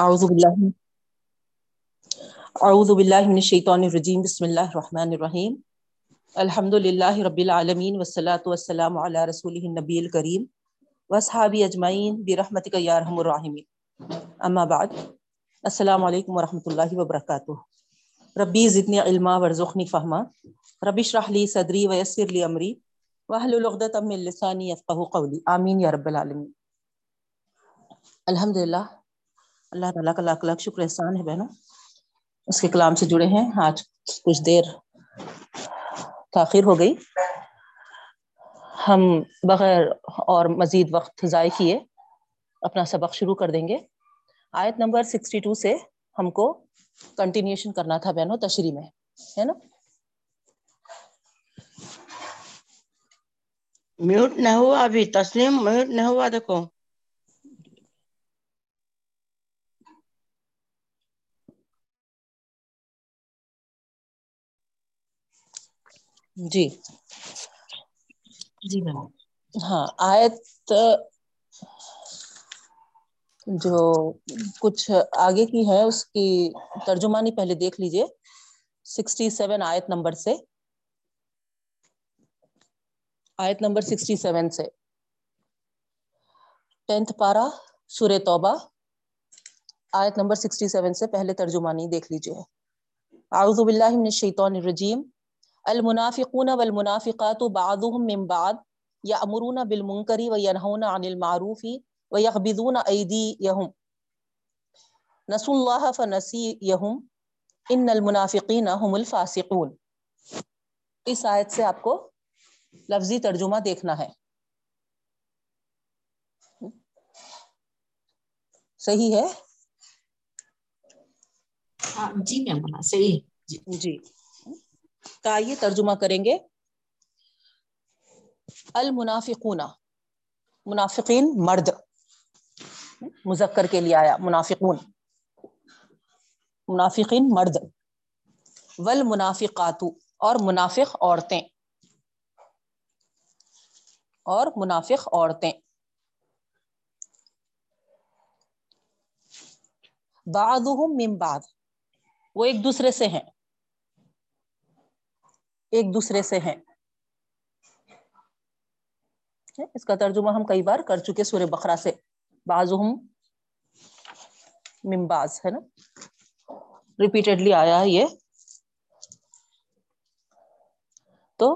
اعوذ باللہ من الشیطان الرجیم، بسم اللہ الرحمن الرحیم، الحمدللہ رب العالمین والصلاة والسلام علی رسولہ النبی الکریم واصحابہ اجمعین برحمتک یا ارحم الراحمین، اما بعد، السلام علیکم ورحمۃ اللہ وبرکاتہ۔ ربی زدنی علما وارزقنی فہما، رب اشرح لی صدری ویسر لی امری واحلل عقدۃ من لسانی یفقہوا قولی، آمین یا رب العالمین۔ الحمدللہ، اللہ تعالیٰ کا لاکھ لاکھ شکر احسان ہے بہنوں، اس کے کلام سے جڑے ہیں۔ آج کچھ دیر تاخیر ہو گئی، ہم بغیر اور مزید وقت ضائع کیے اپنا سبق شروع کر دیں گے۔ آیت نمبر 62 سے ہم کو کنٹینیوشن کرنا تھا بہنوں، تشریح میں ہے نا، میوٹ نہ ہوا ابھی، تسلیم میوٹ نہ ہوا، دیکھو جی میم، ہاں آیت جو کچھ آگے کی ہے اس کی ترجمانی پہلے دیکھ لیجئے، 67 آیت نمبر سے، آیت نمبر 67 سے، 10th پارہ سورہ توبہ، آیت نمبر 67 سے پہلے ترجمانی دیکھ لیجئے۔ اعوذ باللہ من الشیطان الرجیم، المنافقون والمنافقات بعضهم من بعض یأمرون بالمنکر وینہون عن المعروف ویقبضون ایدیہم نسوا اللہ فنسیہم ان المنافقین هم الفاسقون۔ اس آیت سے آپ کو لفظی ترجمہ دیکھنا ہے، صحیح ہے؟ جی میم، صحیح جی۔ کا یہ ترجمہ کریں گے، المنافقون، منافقین مرد، مذکر کے لیے آیا منافقون، منافقین مرد، والمنافقات اور منافق عورتیں، اور منافق عورتیں، بعضهم من بعض، وہ ایک دوسرے سے ہیں، ایک دوسرے سے ہیں۔ اس کا ترجمہ ہم کئی بار کر چکے سورہ بقرہ سے، بعضهم من بعض ہے نا، ریپیٹڈلی آیا ہے یہ، تو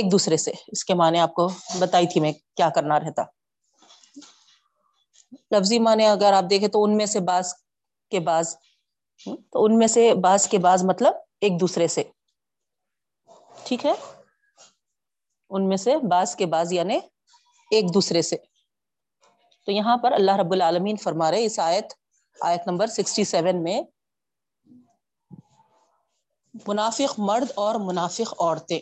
ایک دوسرے سے، اس کے معنی آپ کو بتائی تھی میں کیا کرنا رہتا۔ لفظی معنی اگر آپ دیکھیں تو ان میں سے بعض کے بعض، تو ان میں سے بعض کے بعض مطلب ایک دوسرے سے، ٹھیک ہے، ان میں سے بعض کے بعض یعنی ایک دوسرے سے۔ تو یہاں پر اللہ رب العالمین فرما رہے اس آیت نمبر 67 میں، منافق مرد اور منافق عورتیں،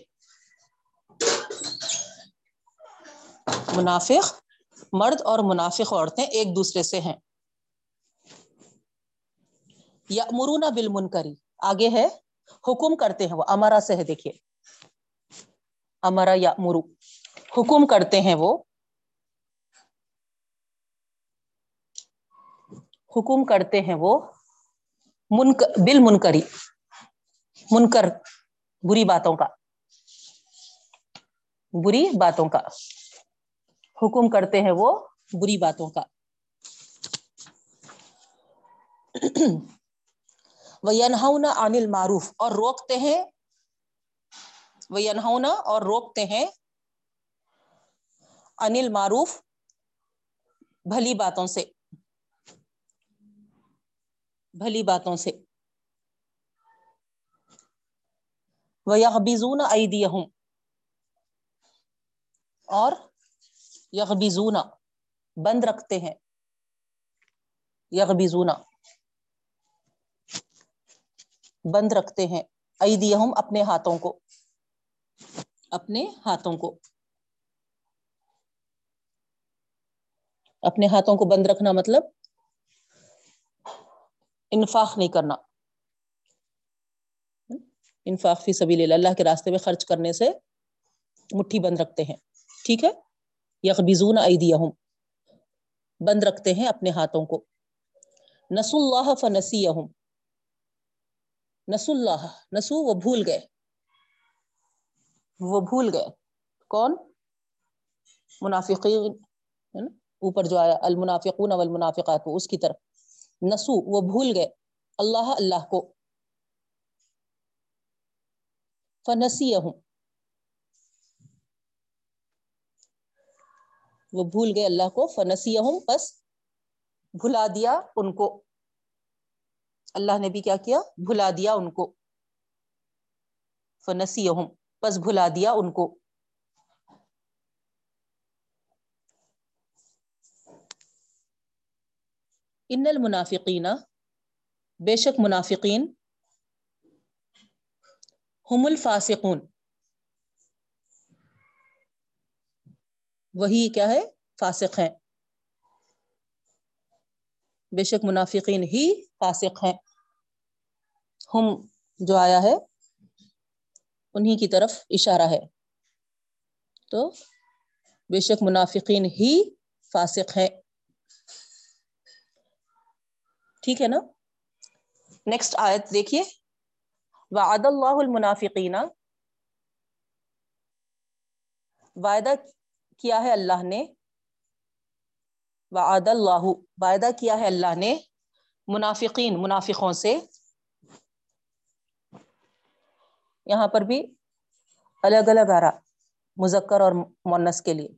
منافق مرد اور منافق عورتیں ایک دوسرے سے ہیں، یأمرون بالمنکر، آگے ہے حکم کرتے ہیں وہ، امرا سے ہے، دیکھیے امرا یأمرو، حکم کرتے ہیں وہ، حکم کرتے ہیں وہ بالمنکری، منکر بری باتوں کا، بری باتوں کا حکم کرتے ہیں وہ، بری باتوں کا، وَيَنْهَوْنَ عَنِ الْمَعْرُوفِ، اور روکتے ہیں، وَيَنْهَوْنَ اور روکتے ہیں، عَنِ الْمَعْرُوفِ بھلی باتوں سے، بھلی باتوں سے، وَيَغْبِزُونَ أَيْدِيَهُمْ اور یغبزونا بند رکھتے ہیں، یغبزونا بند رکھتے ہیں، ایدیہم اپنے ہاتھوں کو، اپنے ہاتھوں کو، اپنے ہاتھوں کو بند رکھنا مطلب انفاق نہیں کرنا، انفاق فی سبیل اللہ کے راستے میں خرچ کرنے سے مٹھی بند رکھتے ہیں، ٹھیک ہے، یغبزون ایدیہم بند رکھتے ہیں اپنے ہاتھوں کو، نسوا اللہ فنسیہم، نسوا اللہ، نسو وہ بھول گئے، وہ بھول گئے، کون؟ منافقین، اوپر جو آیا المنافقون والمنافقات، اس کی طرف، نسو وہ بھول گئے اللہ، اللہ کو، فنسیہم، وہ بھول گئے اللہ کو، فنسیہم، بس بھلا دیا ان کو، اللہ نے بھی کیا کیا؟ بھلا دیا ان کو، فنسیہم، بس بھلا دیا ان کو، ان المنافقین، بے شک منافقین، ہم الفاسقون، وہی کیا ہے؟ فاسق ہیں، بے شک منافقین ہی فاسق ہیں، ہم جو آیا ہے انہی کی طرف اشارہ ہے، تو بے شک منافقین ہی فاسق ہیں، ٹھیک ہے نا؟ نیکسٹ آیت دیکھیے، وعد اللہ المنافقین، وعدہ کیا ہے اللہ نے، وعد اللہ، وعدہ کیا ہے اللہ نے منافقین، منافقوں سے، یہاں پر بھی الگ الگ آ رہا مذکر اور مؤنث کے لیے،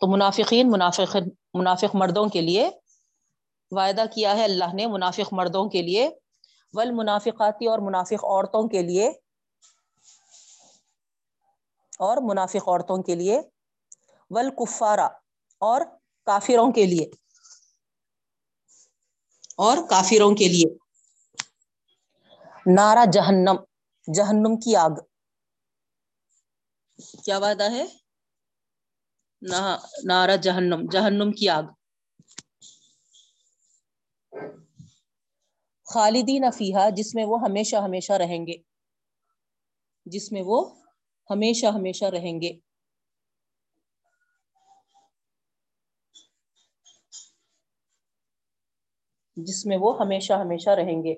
تو منافقین منافق مردوں کے لیے وعدہ کیا ہے اللہ نے منافق مردوں کے لیے، والمنافقات، اور منافق عورتوں کے لیے، اور منافق عورتوں کے لیے، والکفارہ، اور کافروں کے لیے، اور کافروں کے لیے، نارا جہنم، جہنم کی آگ، کیا وعدہ ہے؟ نارا جہنم، جہنم کی آگ، خالدین فیہا، جس میں وہ ہمیشہ ہمیشہ رہیں گے، جس میں وہ ہمیشہ ہمیشہ رہیں گے، جس میں وہ ہمیشہ ہمیشہ رہیں گے،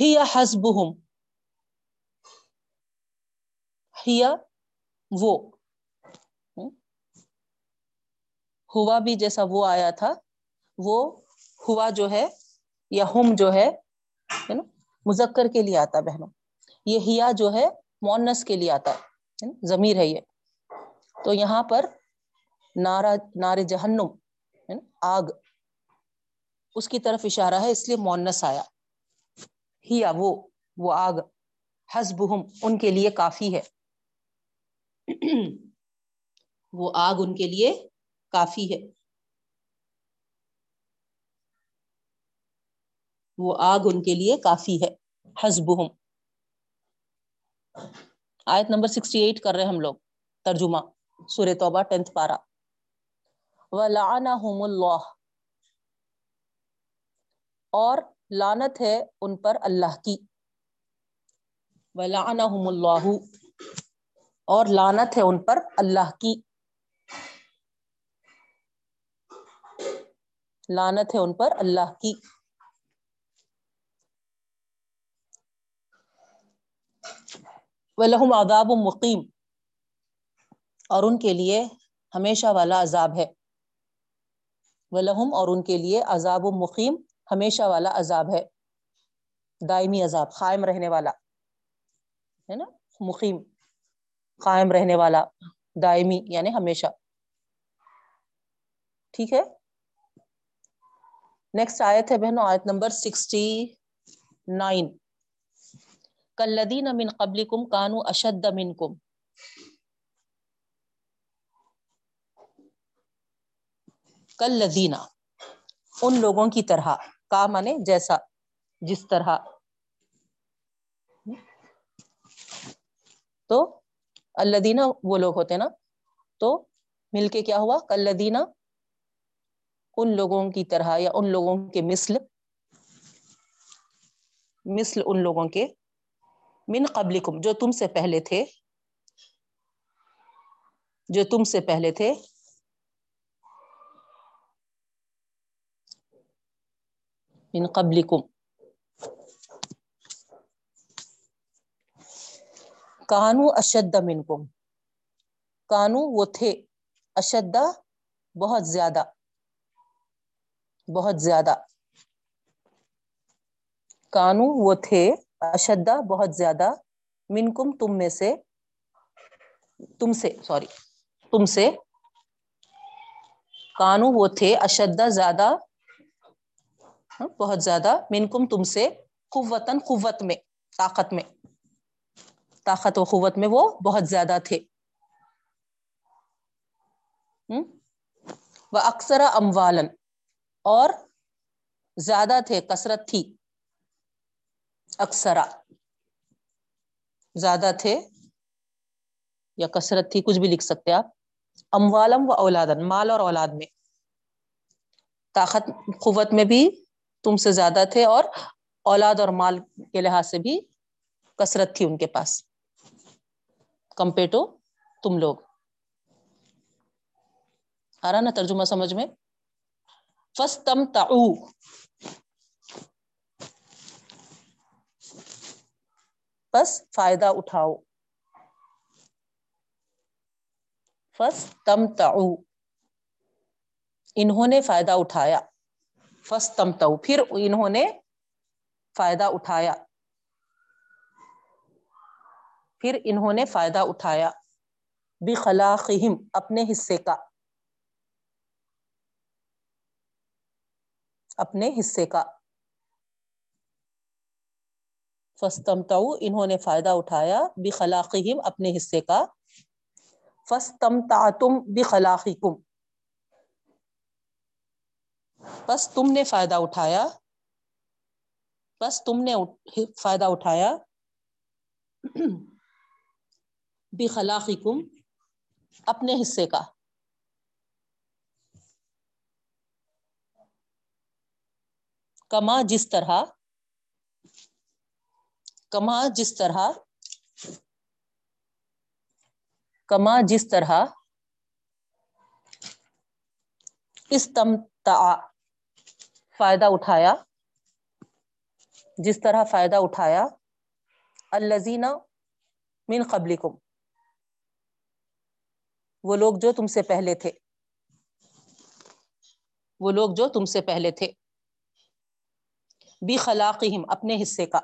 ہی حسبہم، ہیا وہ، ہوا بھی جیسا وہ آیا تھا، وہ ہوا جو ہے یا ہم جو ہے نا مذکر کے لیے آتا بہنوں، یہ ہیا جو ہے مؤنث کے لیے آتا ہے، ضمیر ہے یہ، تو یہاں پر نار جہنم، آگ، اس کی طرف اشارہ ہے، اس لیے مؤنث آیا، ہیا وہ آگ، حسبہم، ان کے لیے کافی ہے، وہ آگ ان کے لیے کافی ہے، وہ آگ ان کے لیے کافی ہے، حسبہم۔ آیت نمبر 68 کر رہے ہم لوگ ترجمہ، سورہ توبہ 10 پارہ، وَلَعَنَهُمُ اللَّهُ، اور لعنت ہے ان پر اللہ کی، وَلَعَنَهُمُ اللَّهُ، اور لعنت ہے ان پر اللہ کی، لعنت ہے ان پر اللہ کی، وَلَهُمْ عَذَابٌ مُقِيمٌ، اور ان کے لیے ہمیشہ والا عذاب ہے، وَلَهُمْ، اور ان کے لیے عذاب مقیم، ہمیشہ والا عذاب ہے، دائمی عذاب، قائم رہنے والا ہے نا، مقیم، قائم رہنے والا، دائمی یعنی ہمیشہ، ٹھیک ہے؟ نیکسٹ آیت ہے بہنوں، آیت نمبر 69، کالذین من قبلکم کانوا اشد منکم، کالذین، ان لوگوں کی طرح، کا مانے جیسا، جس طرح، تو الذین وہ لوگ ہوتے نا، تو مل کے کیا ہوا؟ کالذین، ان لوگوں کی طرح یا ان لوگوں کے مثل، مثل ان لوگوں کے، من قبلکم، جو تم سے پہلے تھے، جو تم سے پہلے تھے، من قبلکم، کانو اشد منکم، کانو وہ تھے، اشد بہت زیادہ، بہت زیادہ، کانو وہ تھے، اشد بہت زیادہ، منکم تم میں سے، تم سے سوری تم سے، کانو وہ تھے، اشد زیادہ، بہت زیادہ، منکم تم سے، قوتاً قوت میں، طاقت میں، طاقت و قوت میں وہ بہت زیادہ تھے، وَأَكْثَرَ أَمْوَالًا اور زیادہ تھے، کثرت تھی، اکثرا زیادہ تھے یا کثرت تھی، کچھ بھی لکھ سکتے آپ، اموالم و اولادن مال اور اولاد میں، طاقت قوت میں بھی تم سے زیادہ تھے اور اولاد اور مال کے لحاظ سے بھی کثرت تھی ان کے پاس، کمپیئر ٹو تم لوگ۔ آ رہا نا ترجمہ سمجھ میں؟ فَاسْتَمْتَعُوا، بس فائدہ اٹھاؤ، فَاسْتَمْتَعُوا انہوں نے فائدہ اٹھایا، فَاسْتَمْتَعُوا پھر انہوں نے فائدہ اٹھایا، پھر انہوں نے فائدہ اٹھایا، بِخَلَاقِهِمْ اپنے حصے کا، اپنے حصے کا، فَاسْتَمْتَعُوا انہوں نے فائدہ اٹھایا، بِخَلَاقِهِمْ اپنے حصے کا، فَاسْتَمْتَعْتُمْ بِخَلَاقِكُمْ بس تم نے فائدہ اٹھایا، بس تم نے فائدہ اٹھایا، بِخَلَاقِكُمْ اپنے حصے کا، کما جس طرح، کما جس طرح، کما جس طرح، استمتع فائدہ اٹھایا، جس طرح فائدہ اٹھایا، الذین من قبلکم وہ لوگ جو تم سے پہلے تھے، وہ لوگ جو تم سے پہلے تھے، بِخَلَاقِهِمْ اپنے حصے کا،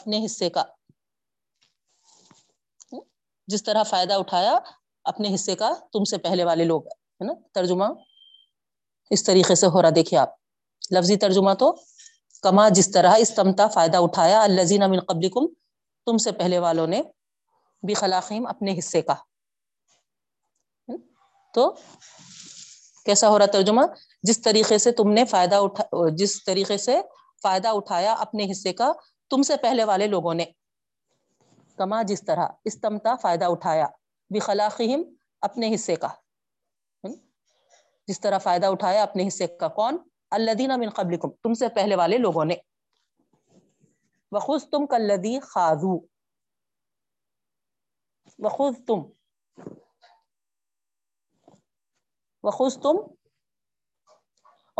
اپنے حصے کا، جس طرح فائدہ اٹھایا اپنے حصے کا، تم سے پہلے والے لوگ، ہے نا ترجمہ اس طریقے سے ہو رہا، دیکھیے آپ لفظی ترجمہ تو، کما جس طرح استمتع فائدہ اٹھایا، الذین من قبلکم تم سے پہلے والوں نے، بِخَلَاقِهِمْ اپنے حصے کا، تو کیسا ہو رہا ترجمہ، جس طریقے سے تم نے فائدہ اٹھا، جس طریقے سے فائدہ اٹھایا اپنے حصے کا تم سے پہلے والے لوگوں نے، کما جس طرح استمتع فائدہ اٹھایا، بِخَلَاقِهِمْ اپنے حصے کا، جس طرح فائدہ اٹھایا اپنے حصے کا، کون؟ الذین من قبلکم تم سے پہلے والے لوگوں نے، وَخُذْتُمْ كَالَّذِي خَاذُوا، وَخُذْتُمْ، وَخُذْتُمْ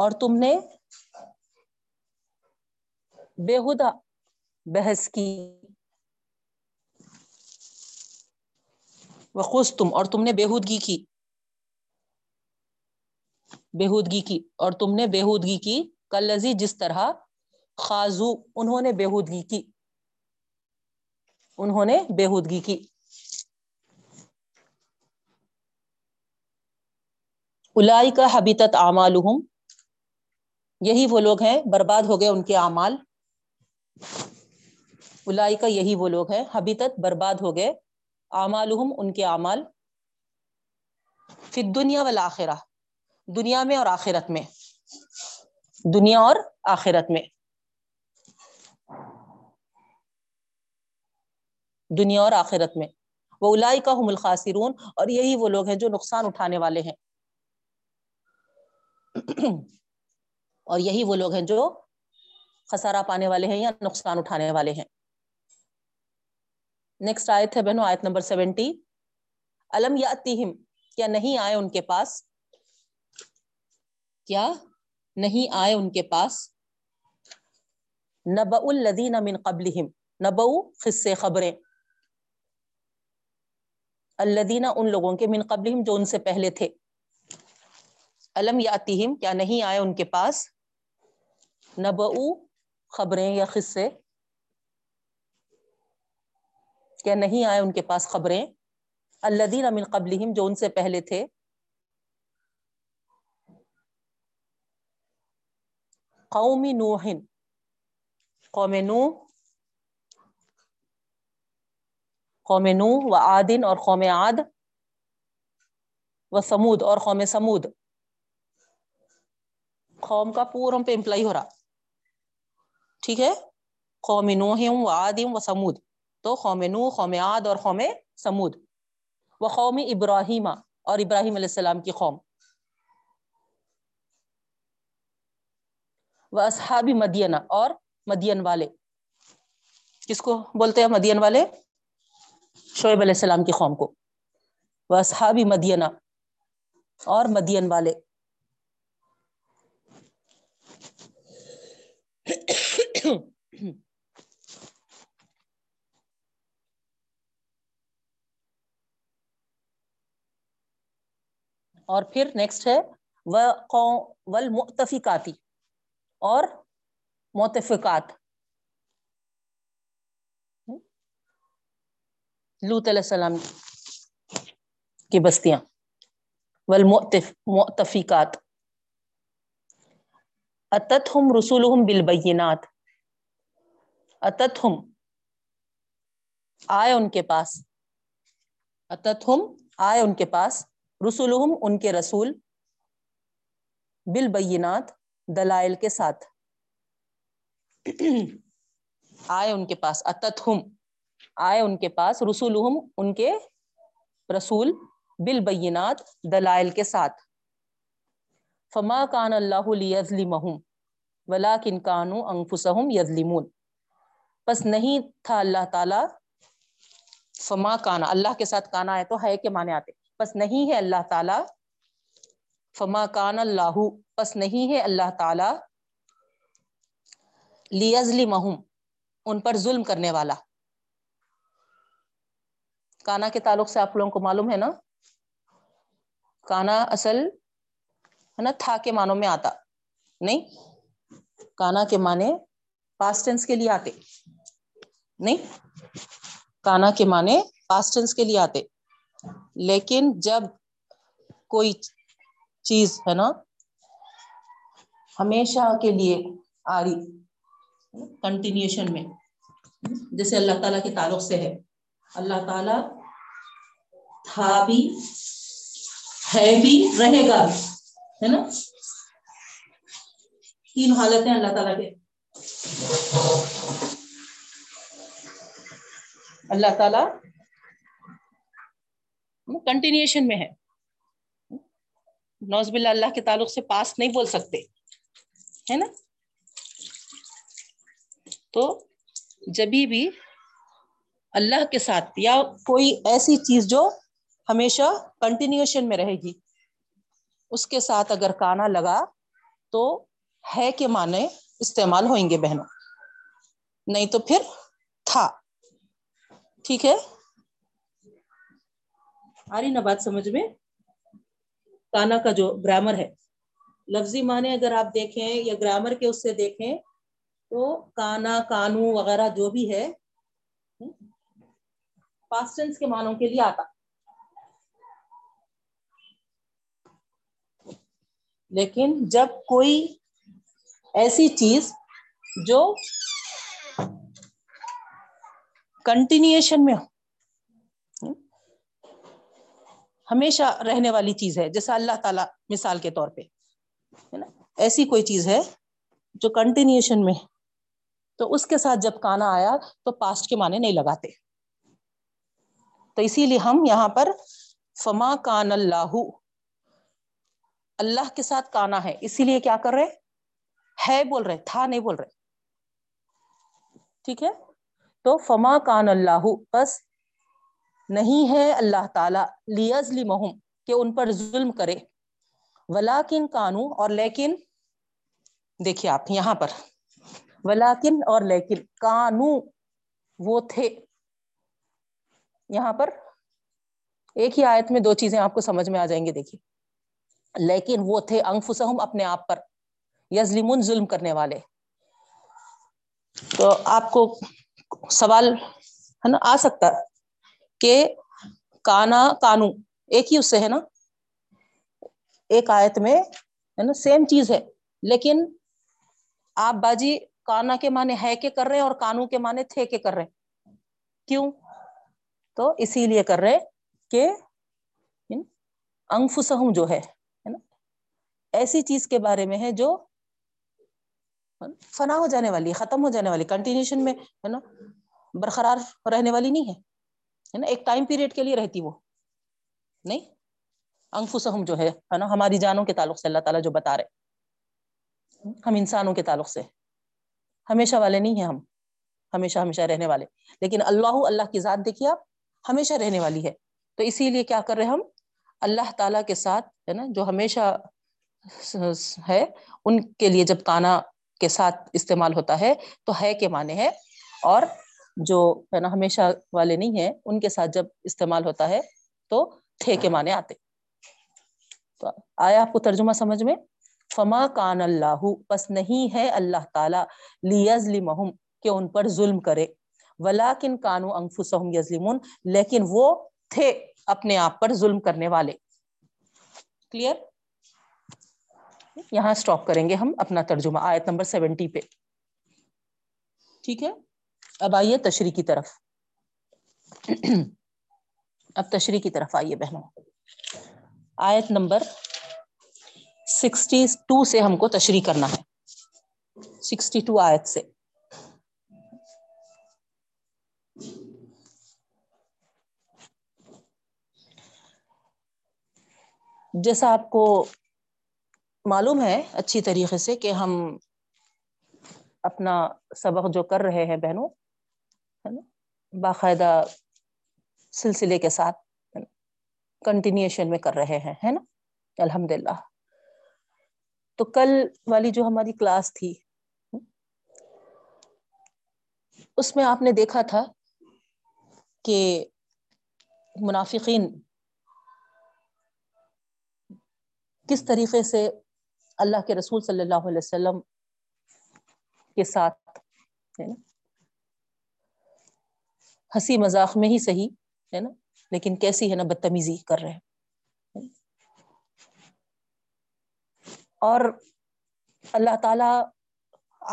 اور تم نے بےہودہ بحث کی، وَخُذْتُمْ اور تم نے بےہودگی کی، بےہودگی کی اور تم نے بےہودگی کی، کالذی جس طرح، خاضو انہوں نے بےہودگی کی، انہوں نے بےہودگی کی، اولئک حبطت اعمالہم یہی وہ لوگ ہیں برباد ہو گئے ان کے اعمال، اولئک یہی وہ لوگ ہیں، حبطت برباد ہو گئے، اعمالہم ان کے اعمال، فی الدنیا والآخرہ دنیا میں اور آخرت میں، دنیا اور آخرت میں، دنیا اور آخرت میں، واولئک ھم الخاسرون اور یہی وہ لوگ ہیں جو نقصان اٹھانے والے ہیں، اور یہی وہ لوگ ہیں جو خسارہ پانے والے ہیں یا نقصان اٹھانے والے ہیں، نیکسٹ آیت ہے بہنوں آیت نمبر 70. الم یاتیہم، کیا نہیں آئے ان کے پاس، کیا نہیں آئے ان کے پاس، نبأ الذین من قبلہم، نبأ قصے خبریں، الذین ان لوگوں کے، من قبلہم جو ان سے پہلے تھے. الم یاتیہم، کیا نہیں آئے ان کے پاس، نبأ خبریں یا قصے، کیا نہیں آئے ان کے پاس خبریں، الذین من قبلہم جو ان سے پہلے تھے. قوم نوح، قوم نوح، قوم نوح، و عاد اور قوم عاد، و سمود اور قوم سمود. قوم کا پورا ہم پہ امپلائی ہو رہا، ٹھیک ہے، قوم نوح و عاد و سمود، تو قوم نوح، قوم عاد اور قوم سمود. و قوم ابراہیم، اور ابراہیم علیہ السلام کی قوم. و اصحاب مدین، اور مدین والے، کس کو بولتے ہیں مدین والے، شعیب علیہ السلام کی قوم کو. و اصحاب مدین، اور مدین والے. اور پھر نیکسٹ ہے والمؤتفقات، اور مؤتفقات، لوط علیہ السلام کی بستیاں. والمؤتفقات اتتھم رسولہم بالبینات، اتتھم آئے ان کے پاس، اتتھم آئے ان کے پاس، رسولہم ان کے رسول، بالبینات دلائل کے ساتھ. آئے ان کے پاس، اتتھم آئے ان کے پاس، رسولہم ان کے رسول، بالبینات دلائل کے ساتھ. فما کان اللہ لیظلمہم ولکن کانوا انفسہم یظلمون، بس نہیں تھا اللہ تعالی، فما کانا اللہ کے ساتھ کانا ہے تو ہے کے معنی آتے، بس نہیں ہے اللہ تعالی، فما کان اللہ، بس نہیں ہے اللہ تعالی، لیظلمہم ان پر ظلم کرنے والا. کانا کے تعلق سے آپ لوگوں کو معلوم ہے نا، کانا اصل ہے نا تھا کے معنوں میں آتا نہیں، کانا کے معنی پاسٹ ٹینس کے لیے آتے نہیں، کانا کے معنی پاسٹ ٹینس کے لیے آتے، لیکن جب کوئی چیز ہے نا ہمیشہ کے لیے آ رہی کنٹینیوشن میں، جیسے اللہ تعالیٰ کے تعلق سے ہے، اللہ تعالیٰ تھا بھی ہے بھی رہے گا بھی، ہے نا، تین حالتیں اللہ تعالیٰ کے، اللہ تعالیٰ کنٹینیوشن میں ہے. نعوذ باللہ اللہ کے تعلق سے پاسٹ نہیں بول سکتے ہے نا، تو جبھی بھی اللہ کے ساتھ یا کوئی ایسی چیز جو ہمیشہ کنٹینیوشن میں رہے گی، اس کے ساتھ اگر کانا لگا تو ہے کے معنی استعمال ہوئیں گے بہنوں، نہیں تو پھر تھا. ٹھیک ہے، آ رہی نا بات سمجھ میں؟ کانا کا جو گرامر ہے، لفظی معنی اگر آپ دیکھیں یا گرامر کے اس سے دیکھیں تو کانا کانو وغیرہ جو بھی ہے پاسٹ ٹینس کے معنوں کے لیے آتا، لیکن جب کوئی ایسی چیز جو کنٹینیوشن میں ہو، ہمیشہ رہنے والی چیز ہے، جیسا اللہ تعالیٰ مثال کے طور پہ ہے نا، ایسی کوئی چیز ہے جو کنٹینیوشن میں ہے، تو اس کے ساتھ جب کانا آیا تو پاسٹ کے معنی نہیں لگاتے. تو اسی لیے ہم یہاں پر فما کان اللہ، اللہ کے ساتھ کانا ہے، اسی لیے کیا کر رہے، ہے بول رہے، تھا نہیں بول رہے. ٹھیک ہے، تو فما کان اللہ، بس نہیں ہے اللہ تعالیٰ لیظلمہم کہ ان پر ظلم کرے، ولیکن کانو اور لیکن، دیکھیے آپ یہاں پر ولیکن اور لیکن کانو وہ تھے، یہاں پر ایک ہی آیت میں دو چیزیں آپ کو سمجھ میں آ جائیں گے، دیکھیے لیکن وہ تھے انفسہم اپنے آپ پر، یظلمون ظلم کرنے والے. تو آپ کو سوال ہے نا آ سکتا کہ کانا کانو ایک ہی اس سے ہے نا، ایک آیت میں ہے نا سیم چیز ہے، لیکن آپ باجی کانا کے معنی ہے کہ کر رہے ہیں اور کانو کے معنی تھے کہ کر رہے ہیں، کیوں؟ تو اسی لیے کر رہے کہ انفسہم جو ہے نا ایسی چیز کے بارے میں ہے جو فنا ہو جانے والی، ختم ہو جانے والی، کنٹینیوشن میں ہے نا برقرار رہنے والی نہیں ہے نا، ایک ٹائم پیریڈ کے لیے رہتی وہ نہیں. انفسہم جو ہے نا ہماری جانوں کے تعلق سے اللہ تعالیٰ جو بتا رہے، ہم انسانوں کے تعلق سے ہمیشہ والے نہیں ہیں، ہم ہمیشہ ہمیشہ رہنے والے، لیکن اللہ کی ذات دیکھیے آپ ہمیشہ رہنے والی ہے. تو اسی لیے کیا کر رہے ہم اللہ تعالیٰ کے ساتھ ہے نا جو ہمیشہ ہے ان کے لیے جب کانا کے ساتھ استعمال ہوتا ہے تو ہے کے معنی ہے، اور جو ہے نا ہمیشہ والے نہیں ہیں ان کے ساتھ جب استعمال ہوتا ہے تو تھے کے معنی آتے. تو آیا آپ کو ترجمہ سمجھ میں؟ فما کان اللہ پس نہیں ہے اللہ تعالیٰ لیظلمہم کہ ان پر ظلم کرے، ولیکن کانوا انفسہم یظلمون لیکن وہ تھے اپنے آپ پر ظلم کرنے والے. کلیئر؟ یہاں سٹاپ کریں گے ہم اپنا ترجمہ آیت نمبر 70 پہ. ٹھیک ہے، اب آئیے تشریح کی طرف. اب تشریح کی طرف آئیے بہنوں، آیت نمبر 62 سے ہم کو تشریح کرنا ہے، 62 آیت سے. جیسا آپ کو معلوم ہے اچھی طریقے سے کہ ہم اپنا سبق جو کر رہے ہیں بہنوں ہے نا باقاعدہ سلسلے کے ساتھ کنٹینیوشن میں کر رہے ہیں، ہے نا، الحمدللہ. تو کل والی جو ہماری کلاس تھی اس میں آپ نے دیکھا تھا کہ منافقین کس طریقے سے اللہ کے رسول صلی اللہ علیہ وسلم کے ساتھ ہے نا ہنسی مذاق میں ہی صحیح ہے نا لیکن کیسی ہے نا بدتمیزی کر رہے ہیں. اور اللہ تعالی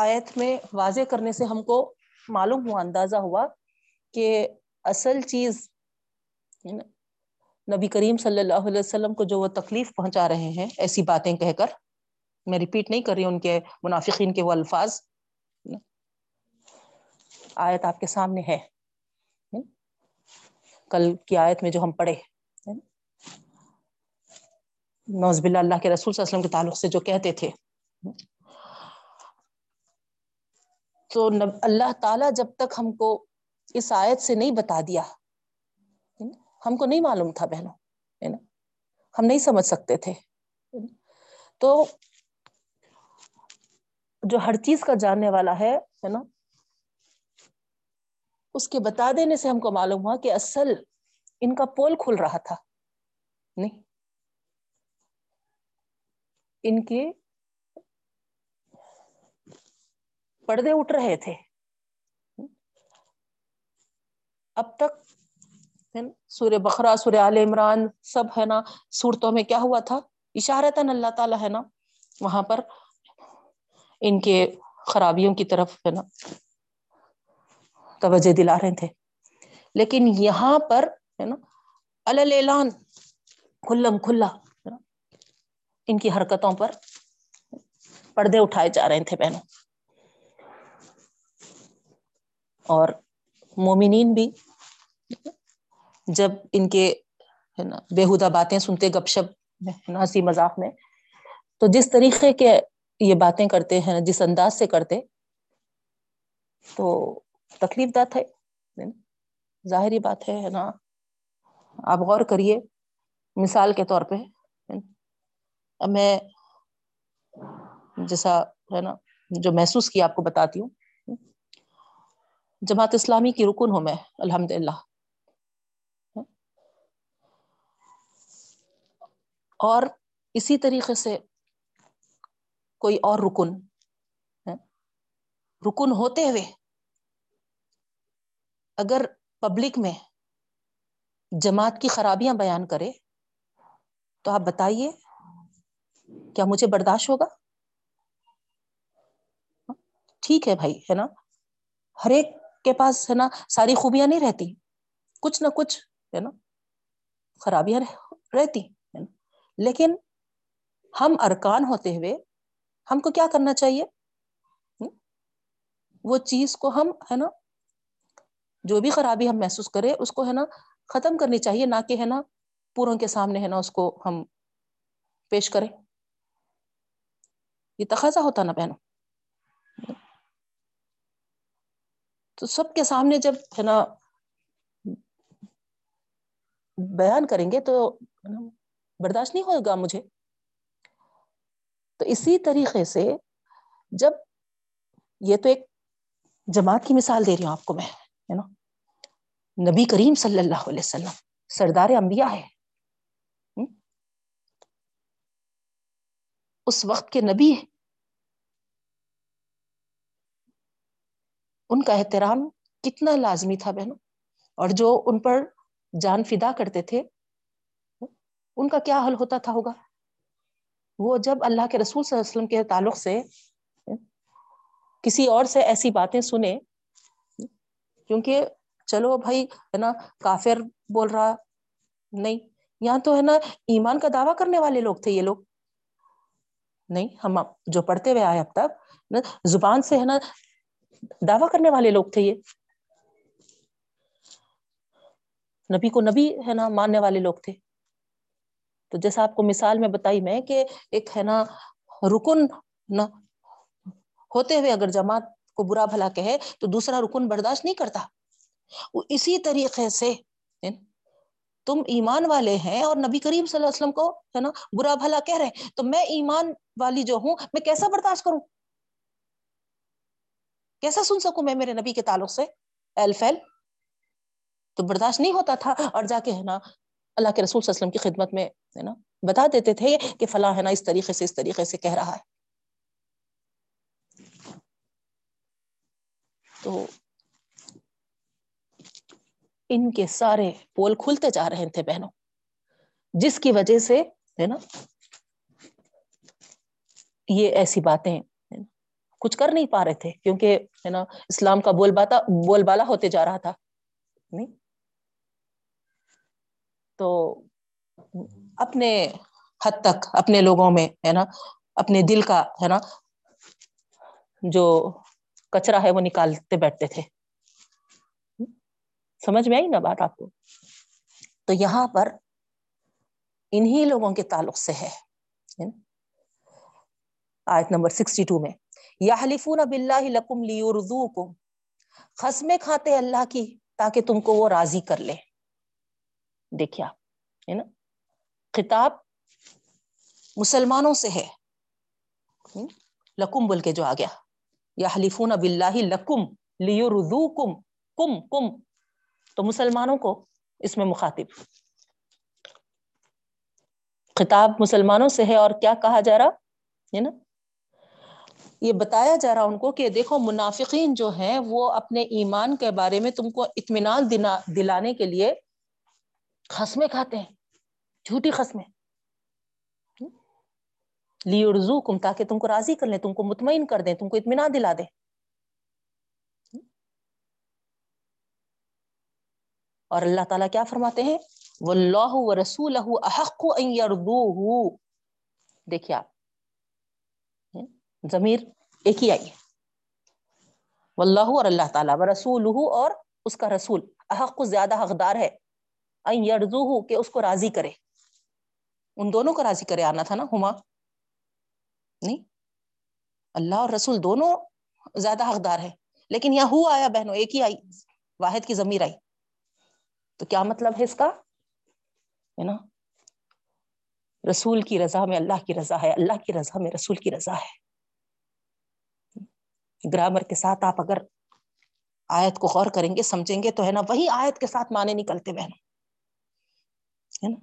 آیت میں واضح کرنے سے ہم کو معلوم ہوا، اندازہ ہوا کہ اصل چیز ہے نا نبی کریم صلی اللہ علیہ وسلم کو جو وہ تکلیف پہنچا رہے ہیں ایسی باتیں کہہ کر، میں ریپیٹ نہیں کر رہی ہوں ان کے منافقین کے وہ الفاظ، آیت آپ کے سامنے ہے، کل کی آیت میں جو ہم پڑھے نعوذ باللہ اللہ کے رسول صلی اللہ علیہ وسلم کے تعلق سے جو کہتے تھے. تو اللہ تعالیٰ جب تک ہم کو اس آیت سے نہیں بتا دیا ہم کو نہیں معلوم تھا بہنوں، ہے نا، ہم نہیں سمجھ سکتے تھے. تو جو ہر چیز کا جاننے والا ہے نا اس کے بتا دینے سے ہم کو معلوم ہوا کہ اصل ان کا پول کھل رہا تھا، نہیں ان کے پردے اٹھ رہے تھے. اب تک سورہ بقرہ، سورہ آل عمران، سب ہے نا صورتوں میں کیا ہوا تھا، اشارتاً اللہ تعالیٰ ہے نا وہاں پر ان کے خرابیوں کی طرف ہے نا توجہ دلا رہے تھے. لیکن یہاں پر ہے نا علل اعلان کھلم کھلا ان کی حرکتوں پر پردے اٹھائے جا رہے تھے بہنوں. اور مومنین بھی جب ان کے ہے نا بےہودہ باتیں سنتے گپ شپ ہنسی مذاق میں، تو جس طریقے کے یہ باتیں کرتے ہیں جس انداز سے کرتے تو تکلیف دہ تھے، ظاہری بات ہے نا آپ غور کریے مثال کے طور پہ میں جیسا ہے نا جو محسوس کیا آپ کو بتاتی ہوں. جماعت اسلامی کی رکن ہوں میں الحمدللہ, اور اسی طریقے سے کوئی اور رکن ہوتے ہوئے اگر پبلک میں جماعت کی خرابیاں بیان کرے تو آپ بتائیے کیا مجھے برداشت ہوگا؟ ٹھیک ہے بھائی, ہے نا, ہر ایک کے پاس ہے نا ساری خوبیاں نہیں رہتی, کچھ نہ کچھ ہے نا خرابیاں رہتی, لیکن ہم ارکان ہوتے ہوئے ہم کو کیا کرنا چاہیے؟ وہ چیز کو ہم ہے نا جو بھی خرابی ہم محسوس کرے اس کو ہے نا ختم کرنی چاہیے, نہ کہ ہے نا پوروں کے سامنے ہے نا اس کو ہم پیش کریں. یہ تقاضا ہوتا نا بہنوں, تو سب کے سامنے جب ہے نا بیان کریں گے تو برداشت نہیں ہوگا مجھے. تو اسی طریقے سے جب یہ تو ایک جماعت کی مثال دے رہی ہوں آپ کو میں, ہے نا, نبی کریم صلی اللہ علیہ وسلم سردار انبیاء ہے, اس وقت کے نبی ہے, ان کا احترام کتنا لازمی تھا بہنوں, اور جو ان پر جان فدا کرتے تھے ان کا کیا حل ہوتا تھا ہوگا. وہ جب اللہ کے رسول صلی اللہ علیہ وسلم کے تعلق سے کسی اور سے ایسی باتیں سنے, کیونکہ چلو بھائی ہے نا کافر بول رہا نہیں, یہاں تو ہے نا ایمان کا دعویٰ کرنے والے لوگ تھے یہ لوگ, نہیں ہم جو پڑھتے ہوئے آئے اب تک زبان سے ہے نا دعویٰ کرنے والے لوگ تھے, یہ نبی کو نبی ہے نا ماننے والے لوگ تھے. تو جیسا آپ کو مثال میں بتائی میں کہ ایک ہے نا رکن نا ہوتے ہوئے اگر جماعت کو برا بھلا کہے تو دوسرا رکن برداشت نہیں کرتا, اسی طریقے سے تم ایمان والے ہیں اور نبی کریم صلی اللہ علیہ وسلم کو ہے نا برا بھلا کہہ رہے ہیں, تو میں ایمان والی جو ہوں میں کیسا برداشت کروں, کیسا سن سکوں میں میرے نبی کے تعلق سے ایل فیل؟ تو برداشت نہیں ہوتا تھا, اور جا کے ہے نا اللہ کے رسول صلی اللہ علیہ وسلم کی خدمت میں ہے نا بتا دیتے تھے کہ فلاں ہے نا اس طریقے سے کہہ رہا ہے. تو ان کے سارے پول کھلتے جا رہے تھے بہنوں, جس کی وجہ سے ہے نا یہ ایسی باتیں کچھ کر نہیں پا رہے تھے, کیونکہ ہے نا اسلام کا بول بالا ہوتے جا رہا تھا. نہیں تو اپنے حد تک اپنے لوگوں میں ہے نا اپنے دل کا ہے نا جو کچرا ہے وہ نکالتے بیٹھتے تھے. سمجھ میں آئی نا بات آپ کو؟ تو یہاں پر انہی لوگوں کے تعلق سے ہے آیت نمبر 62 میں, یحلفون باللہ لکم لیرضوکم, قسمیں کھاتے اللہ کی تاکہ تم کو وہ راضی کر لے. دیکھیا ہے نا خطاب مسلمانوں سے ہے, لکم بول کے جو آ گیا, یحلفون باللہ لکم لیرضوکم, کم تو مسلمانوں کو اس میں مخاطب, خطاب مسلمانوں سے ہے. اور کیا کہا جا رہا ہے نا, یہ بتایا جا رہا ان کو کہ دیکھو منافقین جو ہیں وہ اپنے ایمان کے بارے میں تم کو اطمینان دلانے کے لیے قسمیں کھاتے ہیں, جھوٹی قسمیں, لیرضوکم تاکہ تم کو راضی کر لیں, تم کو مطمئن کر دیں, تم کو اطمینان دلا دیں. اور اللہ تعالیٰ کیا فرماتے ہیں, وَاللَّهُ وَرَسُولَهُ أَحَقُّ أَن يَرْضُوهُ. دیکھیے آپ ضمیر ایک ہی آئی ہے, واللہ اور اللہ تعالیٰ, ورسولہ اور اس کا رسول, احق زیادہ حقدار ہے, ان یرضوہ کہ اس کو راضی کرے, ان دونوں کو راضی کرے آنا تھا نا, ہما نہیں اللہ اور رسول دونوں زیادہ حقدار ہے, لیکن یہاں ہو آیا بہنوں, ایک ہی آئی, واحد کی ضمیر آئی. تو کیا مطلب ہے اس کا, ہے نا. رسول کی رضا میں اللہ کی رضا ہے، اللہ کی رضا میں رسول کی رضا ہے. گرامر کے ساتھ آپ اگر آیت کو غور کریں گے سمجھیں گے تو ہے نا وہی آیت کے ساتھ معنی نکلتے بہنوں، ہے نا.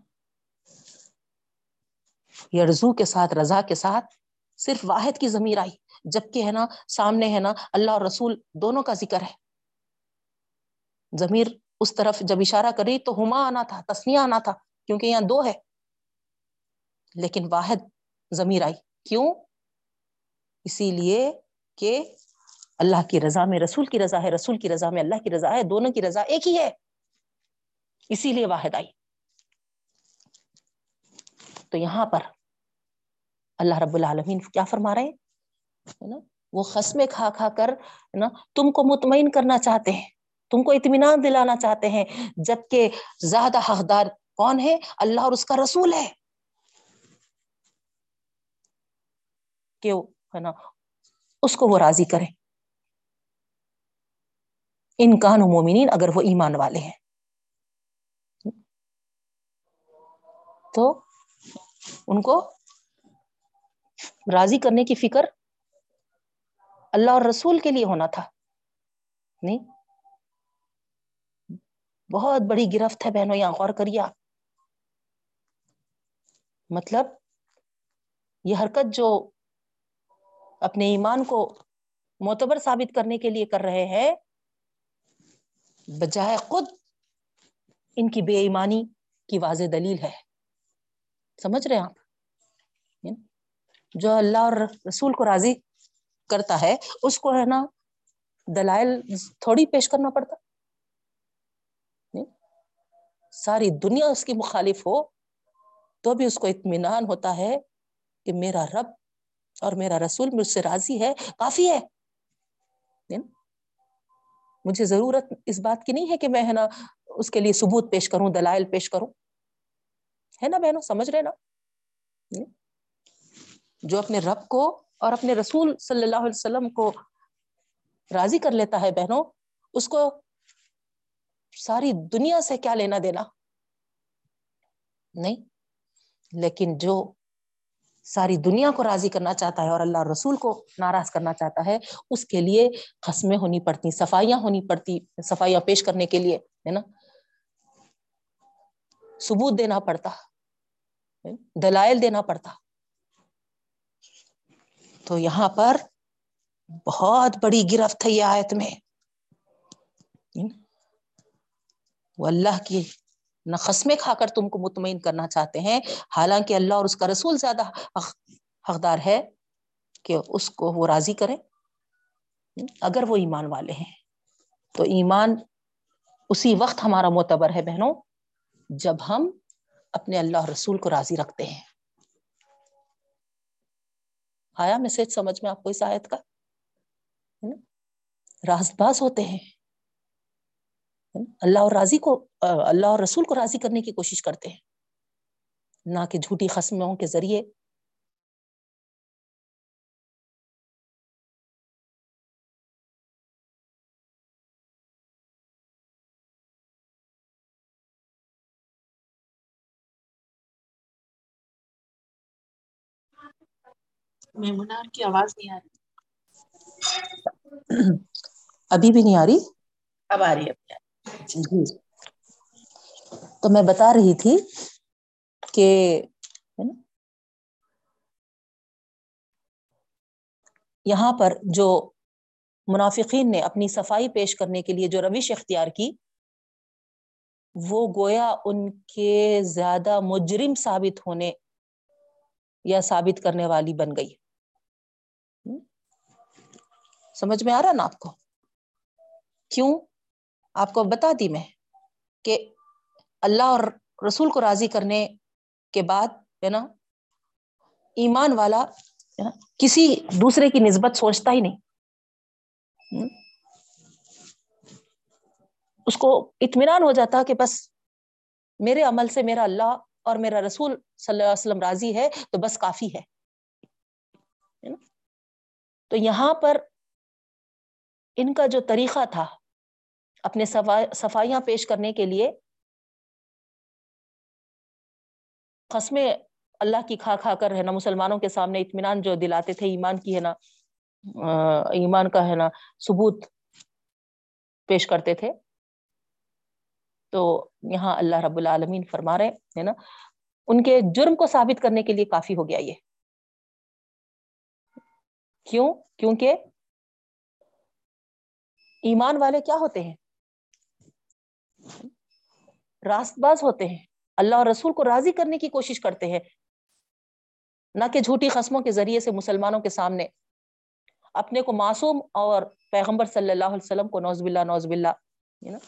یرزو کے ساتھ رضا کے ساتھ صرف واحد کی ضمیر آئی، جبکہ ہے نا سامنے ہے نا اللہ اور رسول دونوں کا ذکر ہے. ضمیر اس طرف جب اشارہ کری تو ہما آنا تھا، تسنیہ آنا تھا، کیونکہ یہاں دو ہے، لیکن واحد ضمیر آئی. کیوں؟ اسی لیے کہ اللہ کی رضا میں رسول کی رضا ہے، رسول کی رضا میں اللہ کی رضا ہے، دونوں کی رضا ایک ہی ہے، اسی لیے واحد آئی. تو یہاں پر اللہ رب العالمین کیا فرما رہے ہیں نا، وہ خصمیں کھا کھا کر نا تم کو مطمئن کرنا چاہتے ہیں، تم کو اطمینان دلانا چاہتے ہیں، جبکہ زیادہ حقدار کون ہے؟ اللہ اور اس کا رسول ہے. کہ ہے نا اس کو وہ راضی کریں، ان کانوا مومنین، اگر وہ ایمان والے ہیں تو ان کو راضی کرنے کی فکر اللہ اور رسول کے لیے ہونا تھا. نہیں، بہت بڑی گرفت ہے بہنوں، یہاں غور کریے آپ. مطلب یہ حرکت جو اپنے ایمان کو معتبر ثابت کرنے کے لیے کر رہے ہیں، بجائے خود ان کی بے ایمانی کی واضح دلیل ہے. سمجھ رہے ہیں آپ؟ جو اللہ اور رسول کو راضی کرتا ہے اس کو ہے نا دلائل تھوڑی پیش کرنا پڑتا. ساری دنیا اس کی مخالف ہو تو بھی اس کو اطمینان ہوتا ہے کہ میرا رب اور میرا رسول مجھ سے راضی ہے، کافی ہے. مجھے ضرورت اس بات کی نہیں ہے کہ میں ہے نا اس کے لیے ثبوت پیش کروں، دلائل پیش کروں، ہے نا بہنوں. سمجھ رہے نا، جو اپنے رب کو اور اپنے رسول صلی اللہ علیہ وسلم کو راضی کر لیتا ہے بہنوں، اس کو ساری دنیا سے کیا لینا دینا نہیں. لیکن جو ساری دنیا کو راضی کرنا چاہتا ہے اور اللہ رسول کو ناراض کرنا چاہتا ہے، اس کے لیے قسمیں ہونی پڑتی، صفائیاں ہونی پڑتی، صفائیاں پیش کرنے کے لیے ہے نا ثبوت دینا پڑتا، دلائل دینا پڑتا. تو یہاں پر بہت بڑی گرفت ہے یہ آیت میں. وہ اللہ کی نہ قسمیں کھا کر تم کو مطمئن کرنا چاہتے ہیں، حالانکہ اللہ اور اس کا رسول زیادہ حقدار ہے کہ اس کو وہ راضی کریں اگر وہ ایمان والے ہیں. تو ایمان اسی وقت ہمارا معتبر ہے بہنوں جب ہم اپنے اللہ اور رسول کو راضی رکھتے ہیں. آیا میسج سمجھ میں آپ کو اس آیت کا؟ راست باز ہوتے ہیں، اللہ اور رسول کو راضی کرنے کی کوشش کرتے ہیں، نہ کہ جھوٹی قسموں کے ذریعے. میمونار کی آواز نہیں آ رہی، ابھی بھی نہیں آ رہی، اب آ رہی ہے جی. تو میں بتا رہی تھی کہ یہاں پر جو منافقین نے اپنی صفائی پیش کرنے کے لیے جو روش اختیار کی، وہ گویا ان کے زیادہ مجرم ثابت ہونے یا ثابت کرنے والی بن گئی. سمجھ میں آ رہا نا آپ کو؟ کیوں؟ آپ کو بتا دی میں کہ اللہ اور رسول کو راضی کرنے کے بعد ہے نا ایمان والا کسی دوسرے کی نسبت سوچتا ہی نہیں، اس کو اطمینان ہو جاتا کہ بس میرے عمل سے میرا اللہ اور میرا رسول صلی اللہ علیہ وسلم راضی ہے تو بس کافی ہے. تو یہاں پر ان کا جو طریقہ تھا اپنے صفائیاں پیش کرنے کے لیے، قسمیں اللہ کی کھا کھا کر ہے نا مسلمانوں کے سامنے اطمینان جو دلاتے تھے ایمان کی ہے نا ایمان کا ہے نا ثبوت پیش کرتے تھے. تو یہاں اللہ رب العالمین فرما رہے ہیں نا ان کے جرم کو ثابت کرنے کے لیے کافی ہو گیا یہ. کیوں؟ کیونکہ ایمان والے کیا ہوتے ہیں؟ راست باز ہوتے ہیں, اللہ اور رسول کو راضی کرنے کی کوشش کرتے ہیں, نہ کہ جھوٹی قسموں کے ذریعے سے مسلمانوں کے سامنے اپنے کو معصوم اور پیغمبر صلی اللہ علیہ وسلم کو نعوذ باللہ نعوذ باللہ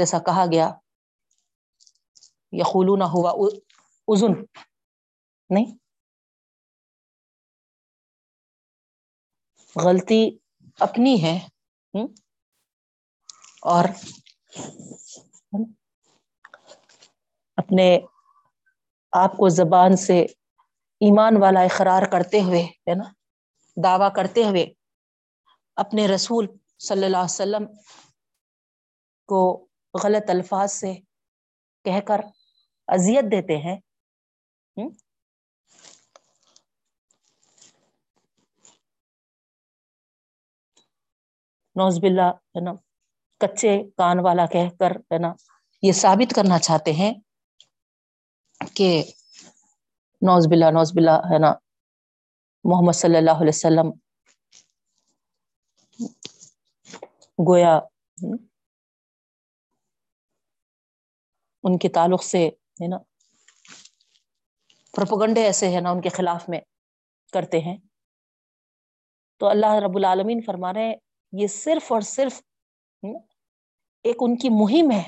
جیسا کہا گیا یقولون ہوا اذن نہیں, غلطی اپنی ہے اور اپنے آپ کو زبان سے ایمان والا اقرار کرتے ہوئے ہے نا دعویٰ کرتے ہوئے اپنے رسول صلی اللہ علیہ وسلم کو غلط الفاظ سے کہہ کر اذیت دیتے ہیں. نعوذ باللہ ہے نا کچے کان والا کہہ کر ہے نا یہ ثابت کرنا چاہتے ہیں کہ نعوذ باللہ ہے نا محمد صلی اللہ علیہ وسلم گویا ان کے تعلق سے ہے نا پروپیگنڈے ایسے ہے نا ان کے خلاف میں کرتے ہیں. تو اللہ رب العالمین فرما رہے ہیں یہ صرف اور صرف ایک ان کی مہم ہے,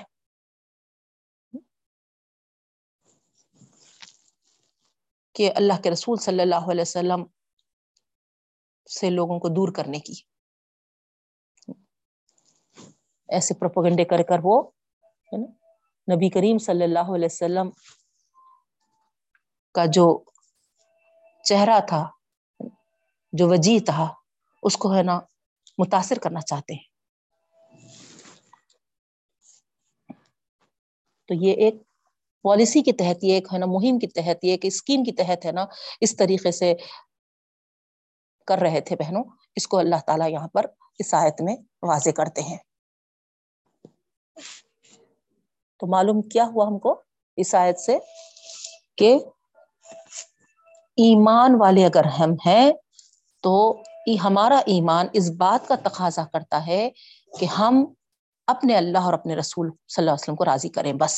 کہ اللہ کے رسول صلی اللہ علیہ وسلم سے لوگوں کو دور کرنے کی. ایسے پروپیگنڈے کر کر وہ نبی کریم صلی اللہ علیہ وسلم کا جو چہرہ تھا جو وجہ تھا اس کو ہے نا متاثر کرنا چاہتے ہیں. تو یہ ایک پالیسی کے تحت, یہ ایک ہے نا مہم کے تحت, یہ ایک اسکیم کے تحت ہے نا اس طریقے سے کر رہے تھے بہنوں. اس کو اللہ تعالیٰ یہاں پر اس آیت میں واضح کرتے ہیں. تو معلوم کیا ہوا ہم کو اس آیت سے کہ ایمان والے اگر ہم ہیں تو ہمارا ایمان اس بات کا تقاضا کرتا ہے کہ ہم اپنے اللہ اور اپنے رسول صلی اللہ علیہ وسلم کو راضی کریں بس.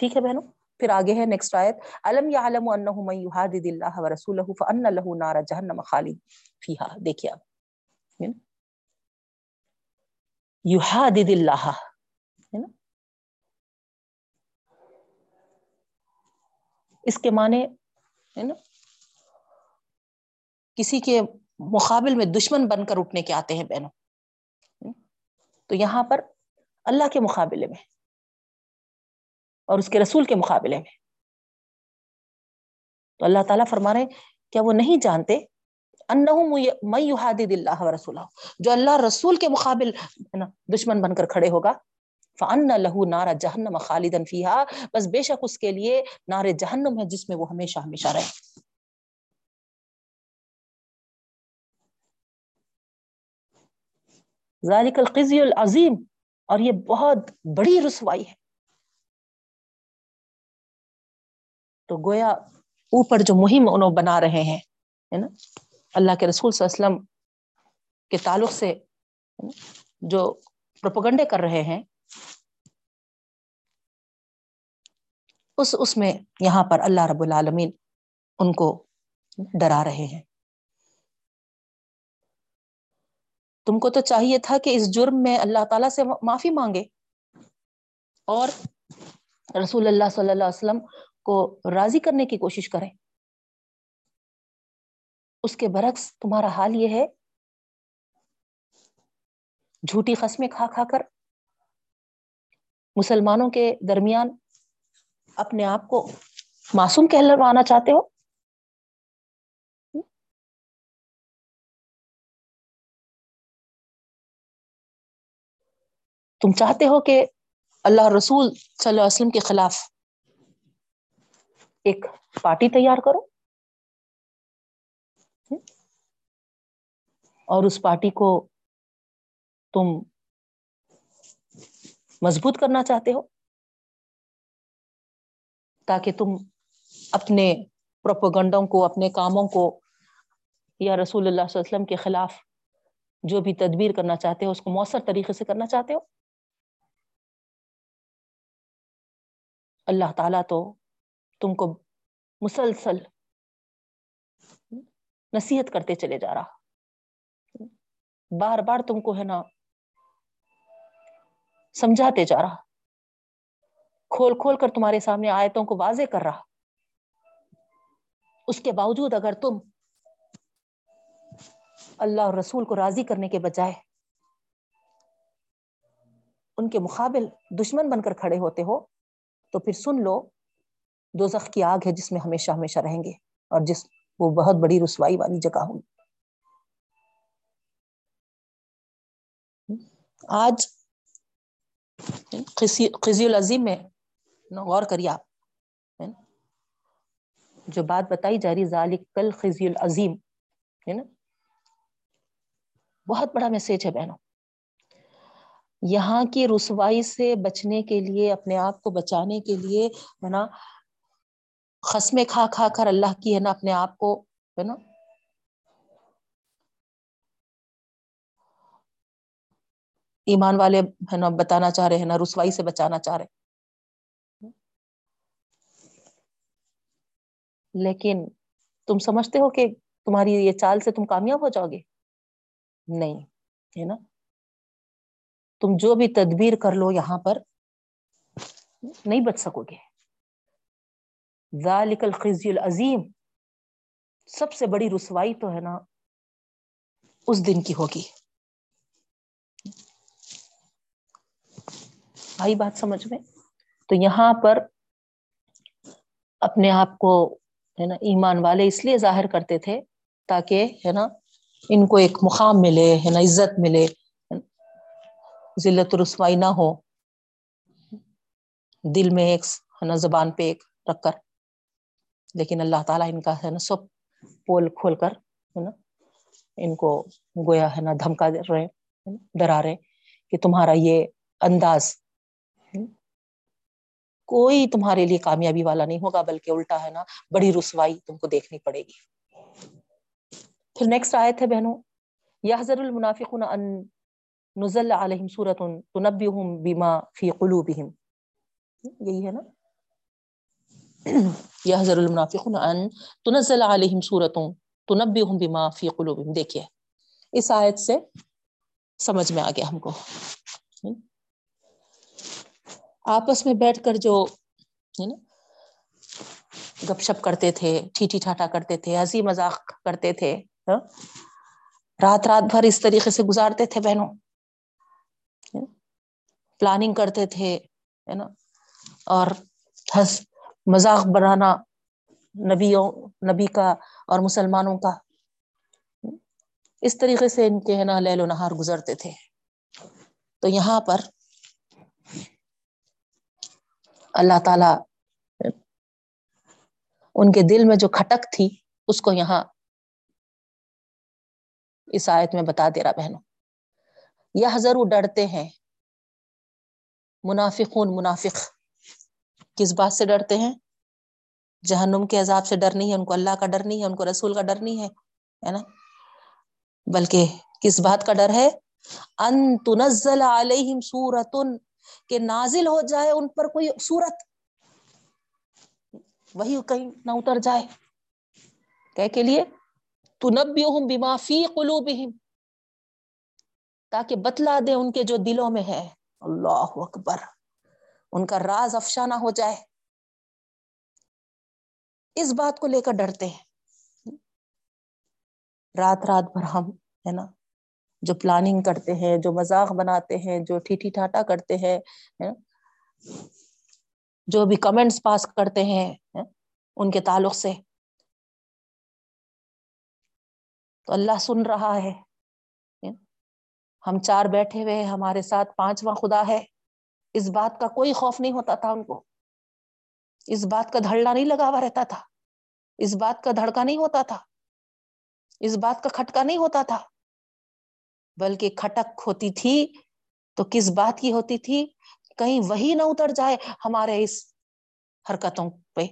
ٹھیک ہے بہنوں, پھر آگے ہے نیکسٹ آیت الم یعلم انہ من یحادد اللہ ورسولہ فان لہ نار جہنم خالد فیہا. دیکھیے آپ یحادد اللہ اس کے معنی ہے نا کسی کے مقابل میں دشمن بن کر اٹھنے کے آتے ہیں بہنوں. تو یہاں پر اللہ کے مقابلے میں اور اس کے رسول کے مقابلے میں تو اللہ تعالیٰ فرما رہے ہیں کیا وہ نہیں جانتے انہ من یحادد اللہ ورسولہ, جو اللہ رسول کے مقابل دشمن بن کر کھڑے ہوگا فأن لہ نار جہنم خالدا فیہا, بس بے شک اس کے لیے نار جہنم ہے جس میں وہ ہمیشہ ہمیشہ رہے. ذالک الخزی العظیم, اور یہ بہت بڑی رسوائی ہے. تو گویا اوپر جو مہم انہوں بنا رہے ہیں ہے نا اللہ کے رسول صلی اللہ علیہ وسلم کے تعلق سے جو پروپیگنڈے کر رہے ہیں اس میں یہاں پر اللہ رب العالمین ان کو ڈرا رہے ہیں. تم کو تو چاہیے تھا کہ اس جرم میں اللہ تعالیٰ سے معافی مانگے اور رسول اللہ صلی اللہ علیہ وسلم کو راضی کرنے کی کوشش کریں, اس کے برعکس تمہارا حال یہ ہے جھوٹی قسمیں کھا کھا کر مسلمانوں کے درمیان اپنے آپ کو معصوم کہلوانا چاہتے ہو. تم چاہتے ہو کہ اللہ رسول صلی اللہ علیہ وسلم کے خلاف ایک پارٹی تیار کرو اور اس پارٹی کو تم مضبوط کرنا چاہتے ہو تاکہ تم اپنے پروپیگنڈوں کو اپنے کاموں کو یا رسول اللہ صلی اللہ علیہ وسلم کے خلاف جو بھی تدبیر کرنا چاہتے ہو اس کو مؤثر طریقے سے کرنا چاہتے ہو. اللہ تعالیٰ تو تم کو مسلسل نصیحت کرتے چلے جا رہا, بار بار تم کو ہے نا سمجھاتے جا رہا, کھول کھول کر تمہارے سامنے آیتوں کو واضح کر رہا. اس کے باوجود اگر تم اللہ اور رسول کو راضی کرنے کے بجائے ان کے مقابل دشمن بن کر کھڑے ہوتے ہو تو پھر سن لو دوزخ کی آگ ہے جس میں ہمیشہ ہمیشہ رہیں گے اور جس وہ بہت بڑی رسوائی والی جگہ ہوگی. آج خزی العظیم میں غور کریے آپ, جو بات بتائی جا رہی ذالک الخزی العظیم ہے نا, بہت بڑا میسج ہے بہنوں. یہاں کی رسوائی سے بچنے کے لیے, اپنے آپ کو بچانے کے لیے ہے نا, قسمیں کھا کھا کر اللہ کی ہے نا اپنے آپ کو ہے نا ایمان والے ہے نا بتانا چاہ رہے ہیں نا, رسوائی سے بچانا چاہ رہے, لیکن تم سمجھتے ہو کہ تمہاری یہ چال سے تم کامیاب ہو جاؤ گے؟ نہیں ہے نا. تم جو بھی تدبیر کر لو یہاں پر نہیں بچ سکو گے. ذالک الخزی العظیم, سب سے بڑی رسوائی تو ہے نا اس دن کی ہوگی. آئی بات سمجھ میں؟ تو یہاں پر اپنے آپ کو ہے نا ایمان والے اس لیے ظاہر کرتے تھے تاکہ ہے نا ان کو ایک مقام ملے ہے نا, عزت ملے, ذلت رسوائی نہ ہو, دل میں ایک ہے نا زبان پہ ایک رکھ کر. لیکن اللہ تعالیٰ ان کا ہے نا سب پول کھول کر ہے نا ان کو گویا ہے نا دھمکا رہے, ڈرا رہے کہ تمہارا یہ انداز کوئی تمہارے لیے کامیابی والا نہیں ہوگا, بلکہ الٹا ہے نا بڑی رسوائی تم کو دیکھنی پڑے گی. پھر نیکسٹ آیت ہے بہنوں, یحذر المنافقون ان نزل علیہم سورۃ تنبئہم بما فی قلوبہم, یہی ہے نا, یحذر المنافقون ان تنزل علیہم سورۃ تنبئہم بما فی قلوبہم. دیکھیے اس آیت سے سمجھ میں آ گیا ہم کو, آپس میں بیٹھ کر جو ہے نا گپ شپ کرتے تھے, ٹھیٹھی ٹھاٹا کرتے تھے, ہنسی مذاق کرتے تھے, رات رات بھر اس طریقے سے گزارتے تھے بہنوں, پلاننگ کرتے تھے ہے نا, اور مذاق بنانا نبی کا اور مسلمانوں کا, اس طریقے سے ان کے ہے نا لیل و نہار گزرتے تھے. تو یہاں پر اللہ تعالی ان کے دل میں جو کھٹک تھی اس کو یہاں اس آیت میں بتا دے رہا بہنوں. یحذروا, ڈرتے ہیں, منافقون, منافق کس بات سے ڈرتے ہیں؟ جہنم کے عذاب سے ڈر نہیں ہے ان کو, اللہ کا ڈر نہیں ہے ان کو, رسول کا ڈر نہیں ہے نا, بلکہ کس بات کا ڈر ہے؟ ان تنزل علیہم سورۃ, کہ نازل ہو جائے ان پر کوئی سورت, وہی کہیں نہ اتر جائے. کہہ کے لیے تنبئہم بما فی قلوبہم, تاکہ بتلا دے ان کے جو دلوں میں ہے. اللہ اکبر, ان کا راز افشا نہ ہو جائے, اس بات کو لے کر ڈرتے ہیں. رات رات بھر ہم ہے نا جو پلاننگ کرتے ہیں, جو مذاق بناتے ہیں, جو ٹھیٹھی ٹھاٹا کرتے ہیں, جو بھی کمنٹس پاس کرتے ہیں ان کے تعلق سے, تو اللہ سن رہا ہے. ہم چار بیٹھے ہوئے, ہمارے ساتھ پانچواں خدا ہے, اس بات کا کوئی خوف نہیں ہوتا تھا ان کو, اس بات کا دھڑلا نہیں لگا ہوا رہتا تھا, اس بات کا دھڑکا نہیں ہوتا تھا, اس بات کا کھٹکا نہیں ہوتا تھا, بلکہ کھٹک ہوتی تھی تو کس بات کی ہوتی تھی, کہیں وہی نہ اتر جائے ہمارے اس حرکتوں پہ,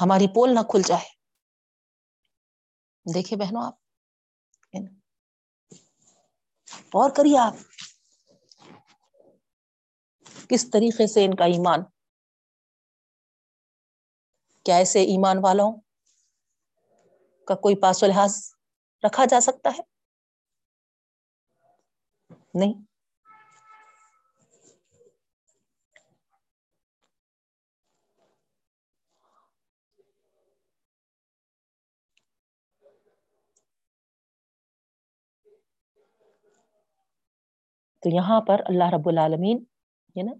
ہماری پول نہ کھل جائے. دیکھیں بہنوں آپ, اور کریے آپ کس طریقے سے ان کا ایمان, کیا ایسے ایمان والوں کا کوئی پاس و لحاظ رکھا جا سکتا ہے؟ نہیں. تو یہاں پر اللہ رب العالمین ہے نا,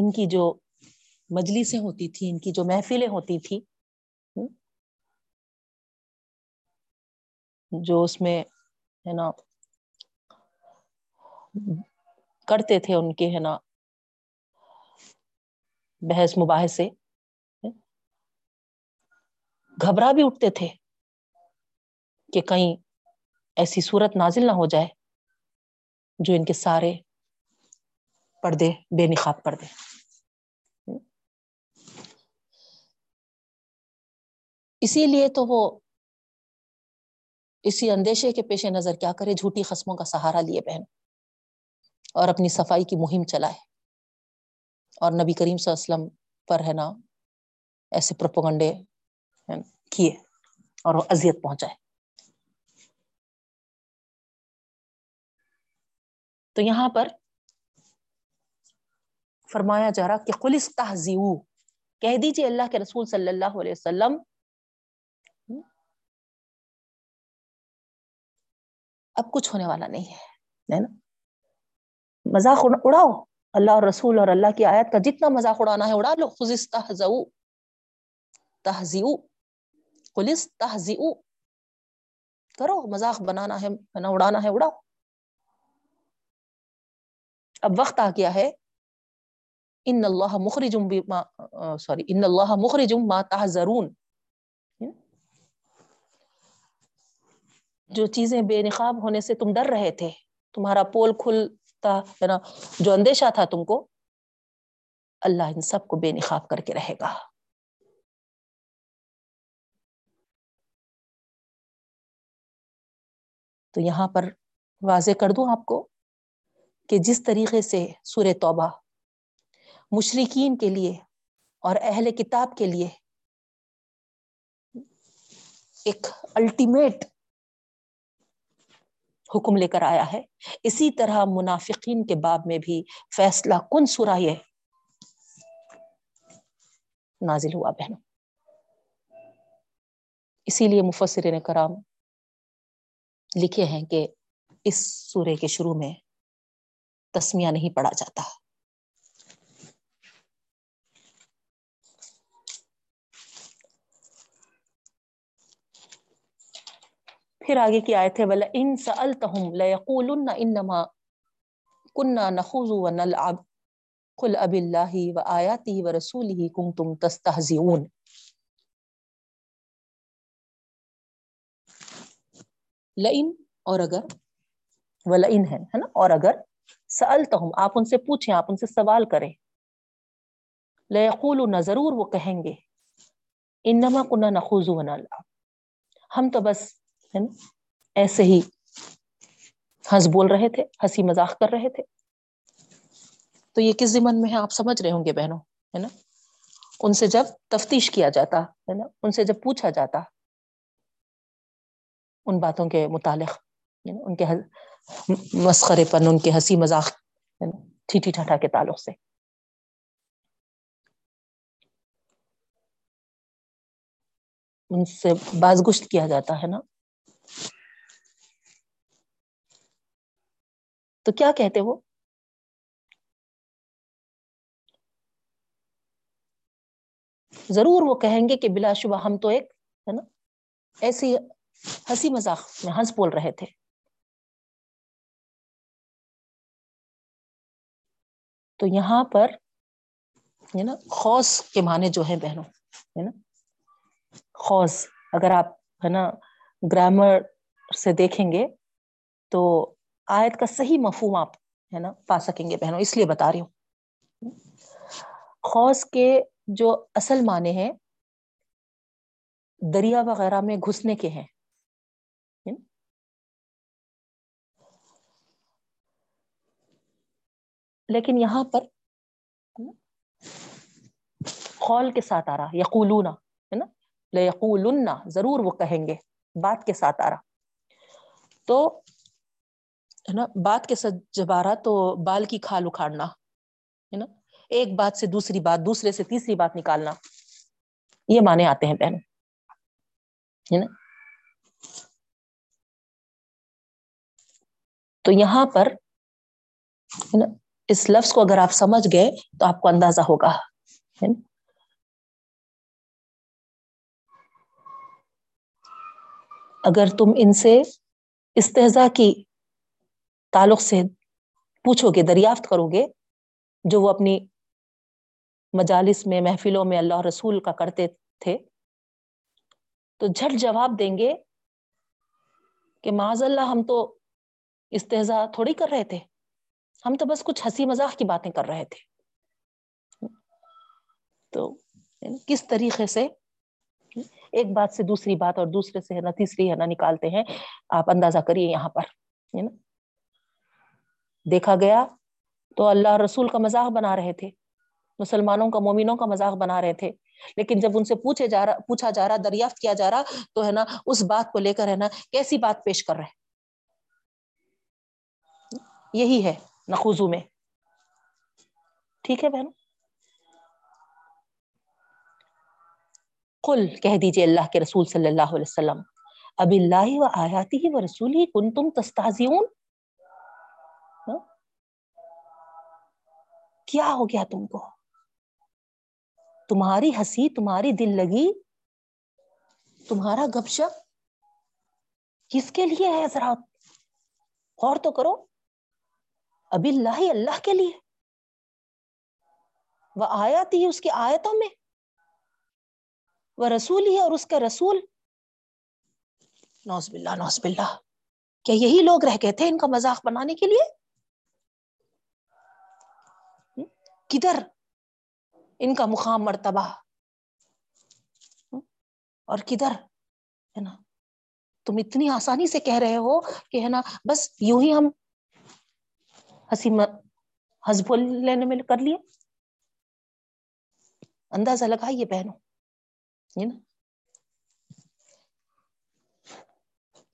ان کی جو مجلسیں ہوتی تھی, ان کی جو محفلیں ہوتی تھی, جو اس میں ہے نا کرتے تھے ان کے ہے نا بحث مباحثے, گھبرا بھی اٹھتے تھے کہ کہیں ایسی صورت نازل نہ ہو جائے جو ان کے سارے پردے بے نقاب کر دے. اسی لیے تو وہ اسی اندیشے کے پیش نظر کیا کرے, جھوٹی خصموں کا سہارا لیے بہن, اور اپنی صفائی کی مہم چلائے, اور نبی کریم صلی اللہ علیہ وسلم پر ہے نا ایسے پروپیگنڈے کیے اور وہ اذیت پہنچائے. تو یہاں پر فرمایا جا رہا کہ قل استہزئوا, کہہ دیجیے اللہ کے رسول صلی اللہ علیہ وسلم, اب کچھ ہونے والا نہیں ہے نا, مذاق اڑاؤ اللہ اور رسول اور اللہ کی آیت کا, جتنا مذاق اڑانا ہے اڑا لو. خذ استہزئوا, تہزئوا, قل استہزئوا, کرو مذاق بنانا ہے نا, اڑانا ہے اڑاؤ. اب وقت آ گیا ہے, ان اللہ مخرج ما تحذرون, جو چیزیں بے نقاب ہونے سے تم ڈر رہے تھے, تمہارا پول کھلتا ہے نا, جو اندیشہ تھا تم کو, اللہ ان سب کو بے نقاب کر کے رہے گا. تو یہاں پر واضح کر دوں آپ کو کہ جس طریقے سے سورہ توبہ مشرکین کے لیے اور اہل کتاب کے لیے ایک الٹیمیٹ حکم لے کر آیا ہے, اسی طرح منافقین کے باب میں بھی فیصلہ کن سورہ یہ نازل ہوا بہنوں. اسی لیے مفسرین کرام لکھے ہیں کہ اس سورے کے شروع میں تسمیہ نہیں پڑھا جاتا, پھر آگے کی آیت ہے وَلَئِن سَأَلْتَهُمْ لَيَقُولُنَّ إِنَّمَا كُنَّا نَخُوضُ وَنَلْعَبُ قُلْ أَبِاللَّهِ وَآيَاتِهِ وَرَسُولِهِ كُنْتُمْ تَسْتَهْزِئُونَ. لَئِن اور اگر, وَلَئِن ہے نا, اور اگر, سألتہم آپ ان سے پوچھیں, آپ ان سے سوال کریں, لیقولن ضرور وہ کہیں گے, انما کنا نخوض ونلعب, ہم تو بس ایسے ہی ہنس بول رہے تھے, ہنسی مذاق کر رہے تھے. تو یہ کس ضمن میں ہے آپ سمجھ رہے ہوں گے بہنوں, ہے نا, ان سے جب تفتیش کیا جاتا ہے نا, ان سے جب پوچھا جاتا ان باتوں کے متعلق, ان کے مسخرے پن, ان کے ہنسی مذاق ٹھیٹھی ٹھاٹھا کے تعلق سے. ان سے بازگشت کیا جاتا ہے نا, تو کیا کہتے وہ, ضرور وہ کہیں گے کہ بلا شبہ ہم تو ایک ہے نا ایسی ہنسی مذاق میں ہنس بول رہے تھے. تو یہاں پر ہے نا خوص کے معنی جو ہے بہنوں ہے نا خوص, اگر آپ ہے نا گرامر سے دیکھیں گے تو آیت کا صحیح مفہوم آپ ہے نا پا سکیں گے بہنوں, اس لیے بتا رہی ہوں. خوص کے جو اصل معنی ہیں دریا وغیرہ میں گھسنے کے ہیں. لیکن یہاں پر قول کے ساتھ آ رہا یقولون ہے نا لیقولن, ضرور وہ کہیں گے, بات کے ساتھ آ رہا. تو ہے نا بات کے ساتھ جب آ رہا تو بال کی کھال اکھاڑنا ہے نا, ایک بات سے دوسری بات, دوسرے سے تیسری بات نکالنا, یہ معنی آتے ہیں بہن ہے نا. تو یہاں پر ہے نا اس لفظ کو اگر آپ سمجھ گئے تو آپ کو اندازہ ہوگا. اگر تم ان سے استہزاء کی تعلق سے پوچھو گے, دریافت کرو گے جو وہ اپنی مجالس میں, محفلوں میں اللہ رسول کا کرتے تھے, تو جھٹ جواب دیں گے کہ معاذ اللہ ہم تو استہزاء تھوڑی کر رہے تھے, ہم تو بس کچھ ہنسی مذاق کی باتیں کر رہے تھے. تو کس طریقے سے ایک بات سے دوسری بات اور دوسرے سے ہے نا تیسری ہے نا نکالتے ہیں, آپ اندازہ کریے. یہاں پر ہے نا دیکھا گیا تو اللہ رسول کا مذاق بنا رہے تھے, مسلمانوں کا, مومنوں کا مذاق بنا رہے تھے, لیکن جب ان سے پوچھا جا رہا, دریافت کیا جا رہا تو ہے نا اس بات کو لے کر ہے نا کیسی بات پیش کر رہے. یہی ہے نخوضو میں, ٹھیک ہے بہنوں. قل, کہہ دیجئے اللہ کے رسول صلی اللہ علیہ وسلم, اب اللہ و آیاتہ و رسولہ کنتم تستہزئون, کیا ہو گیا تم کو, تمہاری ہنسی, تمہاری دل لگی, تمہارا گپ شپ کس کے لیے ہے, ذرا غور تو کرو. اب اللہ, اللہ کے لیے, وہ آیات ہی اس کی آیتوں میں, وہ رسول ہی اور اس کا رسول. نعوذ باللہ, نعوذ باللہ, کیا یہی لوگ رہ گئے تھے ان کا مذاق بنانے کے لیے؟ کدھر ان کا مقام, مرتبہ, اور کدھر ہے نا تم اتنی آسانی سے کہہ رہے ہو کہ ہے نا بس یوں ہی ہم ہنس بول لینے میں کر لیے. اندازہ لگائیے بہنوں نا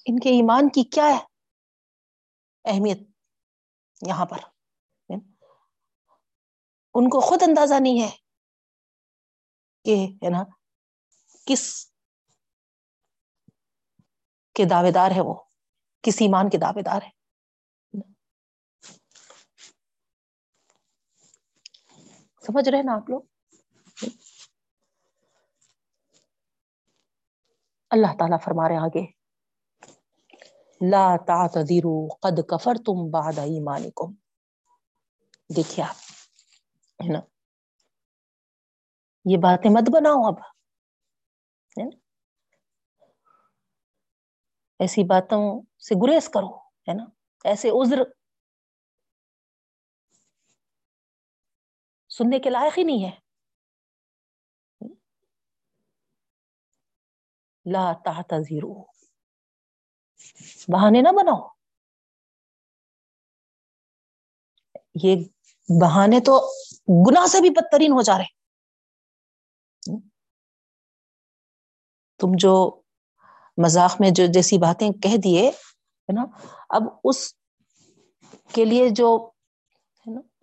ان کے ایمان کی کیا ہے اہمیت. یہاں پر ان کو خود اندازہ نہیں ہے کہ ہے نا کس کے دعوے دار ہے, وہ کس ایمان کے دعوے دار ہے. سمجھ رہے نا آپ لوگ. اللہ تعالیٰ فرما رہے آگے, لا تعتذروا قد کفرتم بعد ایمانکم. دیکھیے آپ ہے نا یہ باتیں مت بناؤ, اب ایسی باتوں سے گریز کرو ہے نا, ایسے عذر سننے کے لائق ہی نہیں ہے. لا تعتذروا, بہانے نہ بناؤ. یہ بہانے تو گناہ سے بھی بدترین ہو جا رہے. تم جو مذاق میں جو جیسی باتیں کہہ دیے ہے نا, اب اس کے لیے جو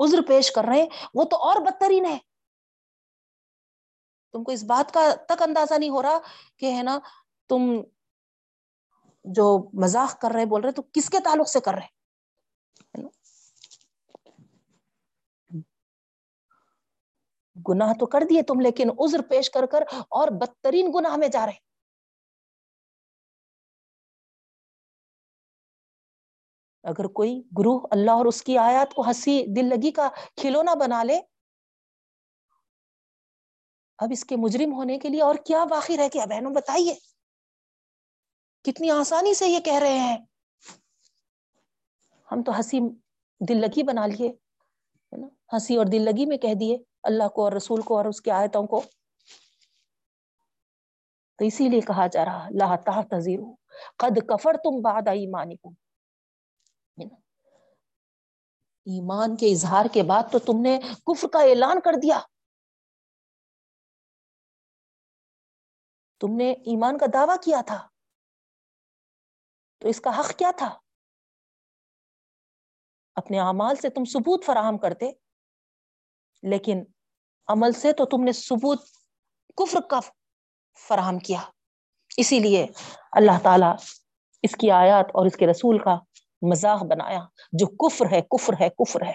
عذر پیش کر رہے ہیں وہ تو اور بدترین ہے. تم کو اس بات کا تک اندازہ نہیں ہو رہا کہ ہے نا تم جو مذاق کر رہے, بول رہے, تو کس کے تعلق سے کر رہے. گناہ تو کر دیے تم, لیکن عذر پیش کر کر اور بدترین گناہ میں جا رہے. اگر کوئی گروہ اللہ اور اس کی آیات کو ہنسی دل لگی کا کھلونا بنا لے، اب اس کے مجرم ہونے کے لیے اور کیا باقی رہ گیا؟ بہنوں بتائیے، کتنی آسانی سے یہ کہہ رہے ہیں ہم تو ہنسی دل لگی بنا لیے، ہے نا، ہنسی اور دل لگی میں کہہ دیے اللہ کو اور رسول کو اور اس کی آیتوں کو۔ تو اسی لیے کہا جا رہا لا تعتذروا قد کفرتم بعد ایمانکم، ایمان کے اظہار کے بعد تو تم نے کفر کا اعلان کر دیا، تم نے ایمان کا دعویٰ کیا تھا، تو اس کا حق کیا تھا؟ اپنے اعمال سے تم ثبوت فراہم کرتے، لیکن عمل سے تو تم نے ثبوت کفر کا فراہم کیا۔ اسی لیے اللہ تعالیٰ اس کی آیات اور اس کے رسول کا مذاق بنایا، جو کفر ہے کفر ہے کفر ہے۔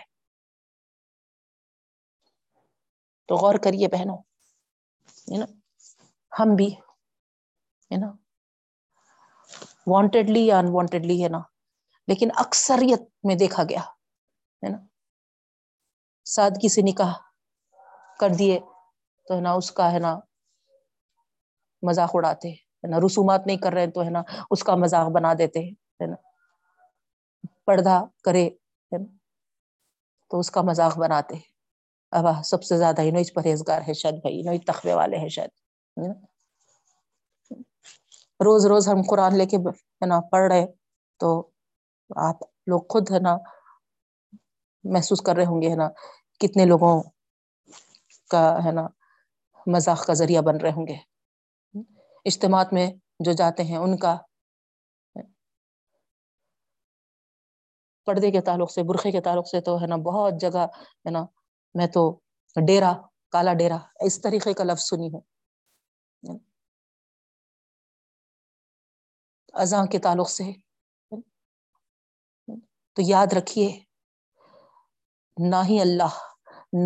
تو غور کریے بہنوں، ہے نا، ہم بھی ہے نا وانٹیڈلی یا ان وانٹیڈلی، ہے نا، لیکن اکثریت میں دیکھا گیا ہے نا، سادگی سے نکاح کر دیے تو ہے نا اس کا ہے نا مذاق اڑاتے ہے نا، رسومات نہیں کر رہے تو ہے نا اس کا مذاق بنا دیتے ہے نا، پردہ کرے ہے نا تو اس کا مذاق بناتے ہیں۔ اب سب سے زیادہ انہی پرہیزگار ہے شاید، بھائی انہی تقوی والے ہیں شاید، روز روز ہم قرآن لے کے ہے نا پڑھ رہے، تو آپ لوگ خود ہے نا محسوس کر رہے ہوں گے ہے نا کتنے لوگوں کا ہے نا مذاق کا ذریعہ بن رہے ہوں گے، اجتماعات میں جو جاتے ہیں ان کا پردے کے تعلق سے، برقعے کے تعلق سے تو ہے نا بہت جگہ ہے نا، میں تو ڈیرا، کالا ڈیرا اس طریقے کا لفظ سنی ہوں، اذان کے تعلق سے۔ تو یاد رکھیے، نہ ہی اللہ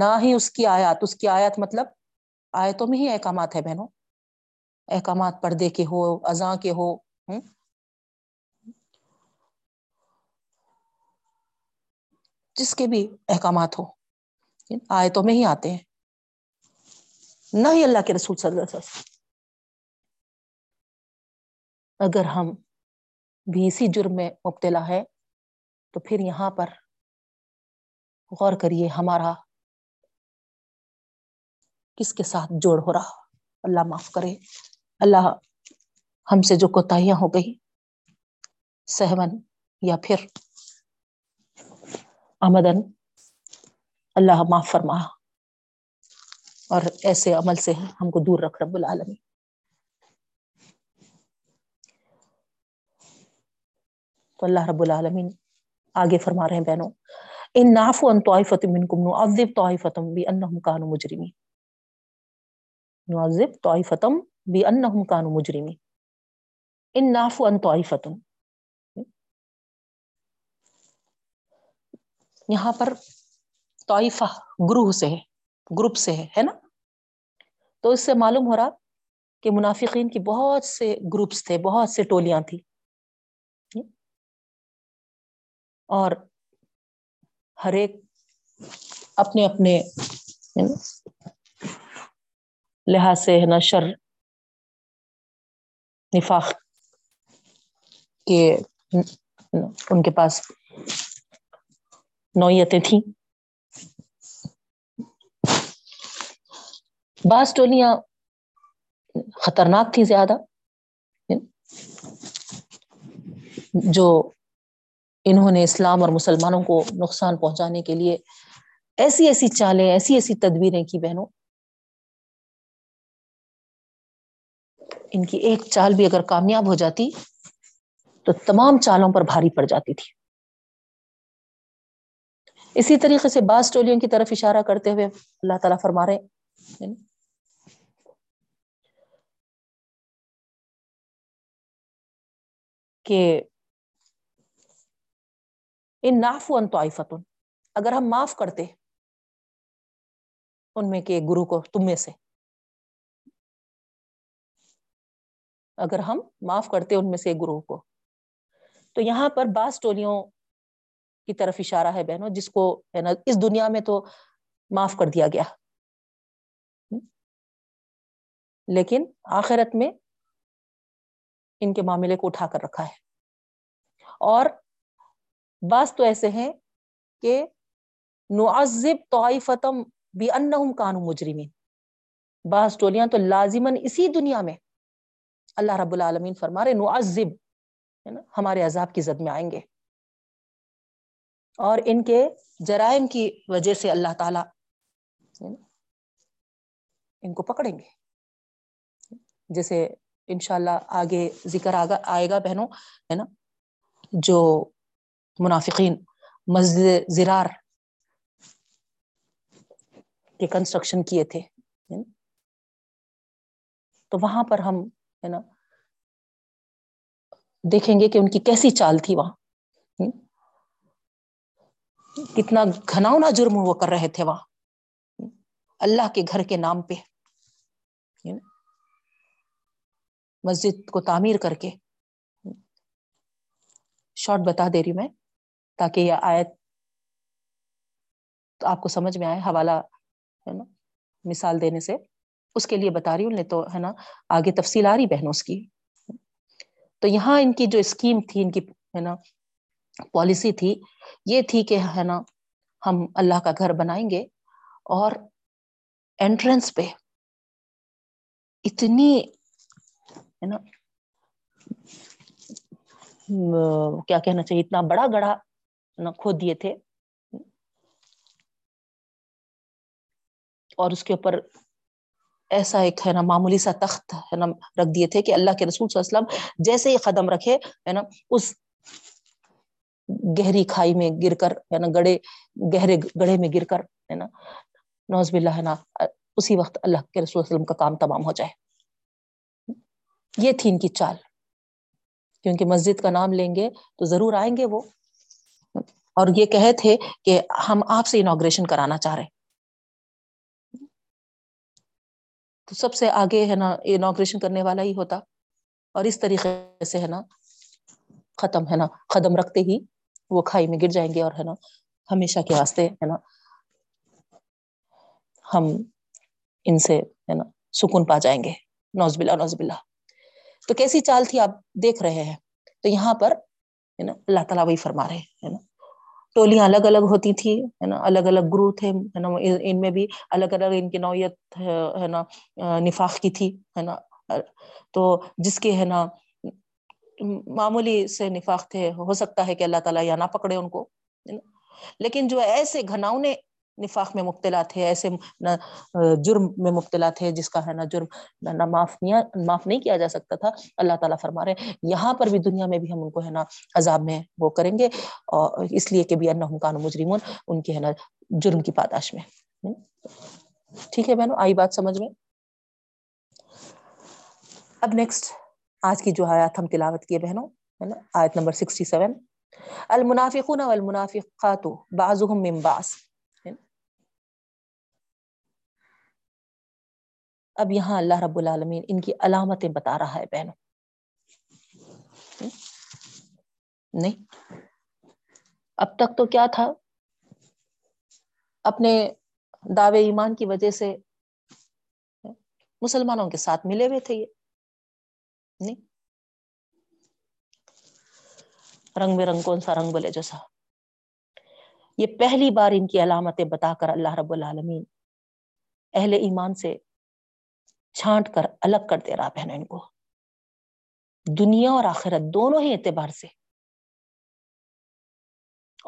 نہ ہی اس کی آیات، اس کی آیات مطلب آیتوں میں ہی احکامات ہے بہنوں، احکامات پردے کے ہو، اذان کے ہو، جس کے بھی احکامات ہو آیتوں میں ہی آتے ہیں، نہ ہی اللہ کے رسول صلی اللہ علیہ وسلم۔ اگر ہم بھی اسی جرم میں مبتلا ہے تو پھر یہاں پر غور کریے ہمارا کس کے ساتھ جوڑ ہو رہا۔ اللہ معاف کرے، اللہ ہم سے جو کوتاہیاں ہو گئی سہمن یا پھر آمدن، اللہ معاف فرما اور ایسے عمل سے ہم کو دور رکھ رب العالمین۔ تو اللہ رب العالمین آگے فرما رہے ہیں بہنوں، ان نعفو عن طائفۃ منکم نعذب طائفۃ بانہم کانوا مجرمین، نعذب طائفۃ بانہم کانوا مجرمین، ان نعفو عن طائفۃ۔ یہاں پر طائفہ گروہ سے ہے، گروپ سے ہے نا، تو اس سے معلوم ہو رہا کہ منافقین کی بہت سے گروپس تھے، بہت سے ٹولیاں تھیں، اور ہر ایک اپنے اپنے لحاظ سے ہے نا شر نفاق کے ان کے پاس نوعیتیں تھیں۔ بعض ٹولیاں خطرناک تھیں زیادہ، جو انہوں نے اسلام اور مسلمانوں کو نقصان پہنچانے کے لیے ایسی ایسی چالیں، ایسی ایسی تدبیریں کی بہنوں، ان کی ایک چال بھی اگر کامیاب ہو جاتی تو تمام چالوں پر بھاری پڑ جاتی تھی۔ اسی طریقے سے بعض ٹولیوں کی طرف اشارہ کرتے ہوئے اللہ تعالیٰ فرما رہے ہیں، کہ ان نعفو عن طائفۃ، اگر ہم معاف کرتے ان میں کے گروہ کو، تم میں سے اگر ہم معاف کرتے ان میں سے گروہ کو، تو یہاں پر بعض ٹولیوں کی طرف اشارہ ہے بہنوں, جس کو اس دنیا میں تو معاف کر دیا گیا لیکن آخرت میں ان کے معاملے کو اٹھا کر رکھا ہے. اور بعض تو ایسے ہیں کہ نعذب طائفۃ بأنہم کانوا مجرمین, بعض ٹولیاں تو لازماً اسی دنیا میں, اللہ رب العالمین فرما رہے نعذب ہے نا, ہمارے عذاب کی زد میں آئیں گے, اور ان کے جرائم کی وجہ سے اللہ تعالیٰ ان کو پکڑیں گے, جیسے انشاءاللہ آگے ذکر آئے گا بہنوں ہے نا, جو منافقین مسجد زرار کے کنسٹرکشن کیے تھے تو وہاں پر ہم ہے نا دیکھیں گے کہ ان کی کیسی چال تھی, وہاں کتنا گھناؤنا جرم وہ کر رہے تھے وہاں اللہ کے گھر کے نام پہ, مسجد کو تعمیر کر کے. شارٹ بتا دے رہی میں تاکہ یہ آیت تو آپ کو سمجھ میں آئے, حوالہ ہے نا مثال دینے سے اس کے لیے بتا رہی ہوں, نہیں تو ہے نا آگے تفصیل آ رہی بہنوں اس کی. تو یہاں ان کی جو اسکیم تھی, ان کی ہے نا پالیسی تھی, یہ تھی کہ ہے نا ہم اللہ کا گھر بنائیں گے اور انٹرنس پہ اتنی ہے نا کیا کہنا چاہیے, اتنا بڑا گڑھا نا کھود دیے تھے اور اس کے اوپر ایسا ایک ہے نا معمولی سا تخت ہے نا رکھ دیے تھے کہ اللہ کے رسول صلی اللہ علیہ وسلم جیسے ہی قدم رکھے ہے نا اس گہری کھائی میں گر کر ہے نا گہرے گڑھے میں گر کر ہے نا نعوذ باللہ ہے نا اسی وقت اللہ کے رسول صلی اللہ علیہ وسلم کا کام تمام ہو جائے. یہ تھی ان کی چال, کیونکہ مسجد کا نام لیں گے تو ضرور آئیں گے وہ, اور یہ کہے تھے کہ ہم آپ سے انوگریشن کرانا چاہ رہے ہیں. تو سب سے آگے ہے نا انوگریشن کرنے والا ہی ہوتا, اور اس طریقے سے ہے نا ختم ہے نا قدم رکھتے ہی وہ کھائی میں گر جائیں گے, اور ہے نا ہمیشہ کے واسطے ہے نا ہم ان سے ہے نا سکون پا جائیں گے, نعوذ باللہ نعوذ باللہ. تو کیسی چال تھی آپ دیکھ رہے ہیں. تو یہاں پر ہے نا اللہ تعالیٰ وہی فرما رہے ہیں نا, ٹولیاں الگ الگ ہوتی تھی ہے نا, الگ الگ گروہ تھے ہے نا, ان میں بھی الگ الگ ان کی نوعیت ہے نا نفاق کی تھی ہے نا. تو جس کے ہے نا معمولی سے نفاق تھے, ہو سکتا ہے کہ اللہ تعالیٰ یا نہ پکڑے ان کو, لیکن جو ایسے گھناؤنے نفاق میں مبتلا تھے, ایسے جرم میں مبتلا تھے جس کا ہے نا جرم نہ معاف نہیں کیا جا سکتا تھا, اللہ تعالیٰ فرما رہے ہیں یہاں پر بھی دنیا میں بھی ہم ان کو ہے نا عذاب میں وہ کریں گے, اور اس لیے کہ بھی انہم کانوا مجرمون, ان کے ہے نا جرم کی پاداش میں. ٹھیک ہے بہنوں, آئی بات سمجھ میں. اب نیکسٹ آج کی جو آیات ہم تلاوت کیے بہنوں ہے نا, آیت نمبر 67, المنافقون والمنافقات بعضهم من بعض. اب یہاں اللہ رب العالمین ان کی علامتیں بتا رہا ہے بہنوں. نہیں اب تک تو کیا تھا, اپنے دعوے ایمان کی وجہ سے مسلمانوں کے ساتھ ملے ہوئے تھے, یہ نہیں رنگ میں رنگ کون سا رنگ بولے جو سا, یہ پہلی بار ان کی علامتیں بتا کر اللہ رب العالمین اہل ایمان سے چھانٹ کر الگ کر دے رہا بہن, ان کو دنیا اور آخرت دونوں ہی اعتبار سے,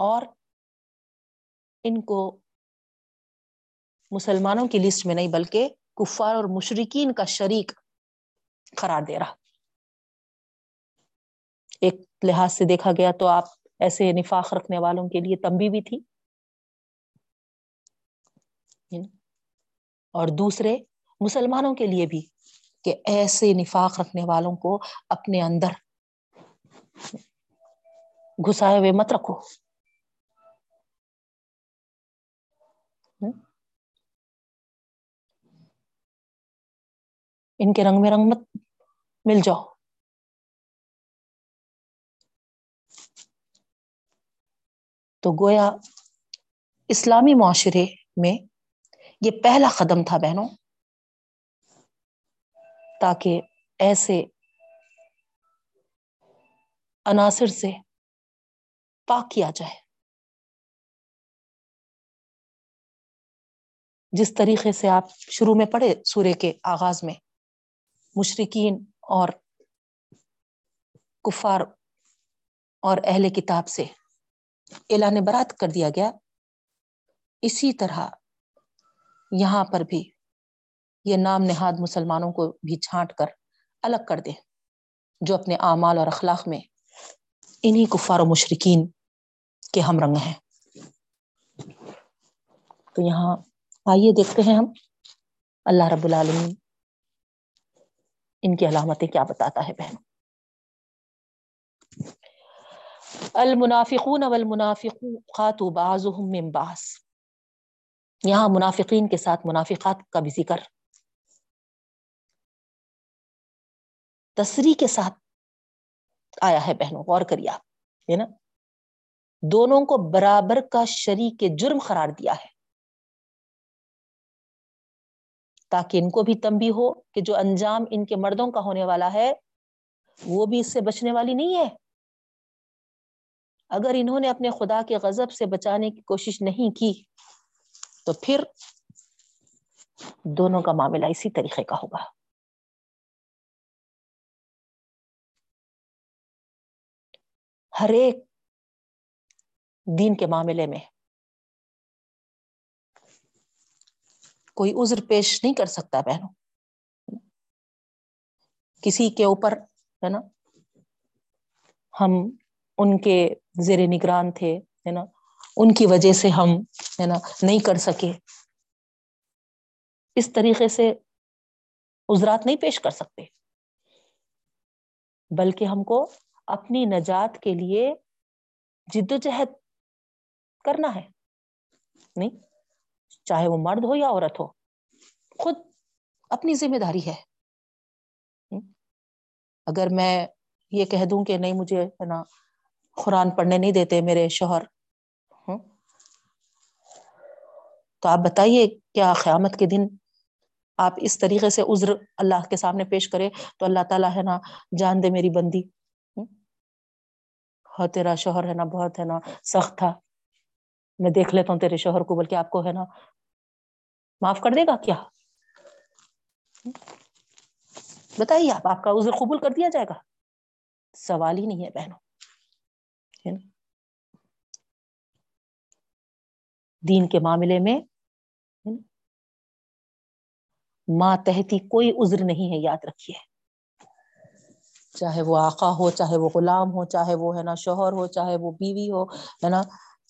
اور ان کو مسلمانوں کی لسٹ میں نہیں بلکہ کفار اور مشرکین کا شریک قرار دے رہا. ایک لحاظ سے دیکھا گیا تو آپ ایسے نفاق رکھنے والوں کے لیے تنبیہ بھی تھی, اور دوسرے مسلمانوں کے لیے بھی کہ ایسے نفاق رکھنے والوں کو اپنے اندر گھسائے ہوئے مت رکھو. ان کے رنگ میں رنگ مت مل جاؤ. تو گویا اسلامی معاشرے میں یہ پہلا قدم تھا بہنوں، تاکہ ایسے عناصر سے پاک کیا جائے، جس طریقے سے آپ شروع میں پڑھے سورہ کے آغاز میں، مشرکین اور کفار اور اہل کتاب سے اعلان برات کر دیا گیا، اسی طرح یہاں پر بھی یہ نام نہاد مسلمانوں کو بھی چھانٹ کر الگ کر دیں جو اپنے اعمال اور اخلاق میں انہی کفار و مشرکین کے ہم رنگ ہیں۔ تو یہاں آئیے دیکھتے ہیں ہم اللہ رب العالمین ان کی علامتیں کیا بتاتا ہے بہن۔ المنافقون والمنافقات بعضهم من بعض، یہاں منافقین کے ساتھ منافقات کا بھی ذکر تصریح کے ساتھ آیا ہے بہنوں، غور کریے آپ، ہے نا، دونوں کو برابر کا شریک جرم قرار دیا ہے تاکہ ان کو بھی تنبیہ ہو کہ جو انجام ان کے مردوں کا ہونے والا ہے وہ بھی اس سے بچنے والی نہیں ہے۔ اگر انہوں نے اپنے خدا کے غضب سے بچانے کی کوشش نہیں کی تو پھر دونوں کا معاملہ اسی طریقے کا ہوگا۔ ہر ایک دین کے معاملے میں کوئی عذر پیش نہیں کر سکتا بہنوں، کسی کے اوپر، ہے نا، ہم ان کے زیر نگران تھے، ہے نا، ان کی وجہ سے ہم، ہے نا، نہیں کر سکے، اس طریقے سے عذرات نہیں پیش کر سکتے، بلکہ ہم کو اپنی نجات کے لیے جد و جہد کرنا ہے، نہیں، چاہے وہ مرد ہو یا عورت ہو، خود اپنی ذمہ داری ہے۔ اگر میں یہ کہہ دوں کہ نہیں مجھے، ہے نا، قرآن پڑھنے نہیں دیتے میرے شوہر، تو آپ بتائیے کیا قیامت کے دن آپ اس طریقے سے عذر اللہ کے سامنے پیش کرے تو اللہ تعالیٰ، ہے نا، جان دے میری بندی، ہاں تیرا شوہر، ہے نا، بہت، ہے نا، سخت تھا، میں دیکھ لیتا ہوں تیرے شوہر کو، بلکہ آپ کو، ہے نا، معاف کر دے گا کیا؟ بتائیے آپ، آپ کا عذر قبول کر دیا جائے گا؟ سوال ہی نہیں ہے بہنوں۔ دین کے معاملے میں ماتحتی کوئی عذر نہیں ہے، یاد رکھیے، چاہے وہ آقا ہو، چاہے وہ غلام ہو، چاہے وہ، ہے نا، شوہر ہو، چاہے وہ بیوی ہو، ہے نا،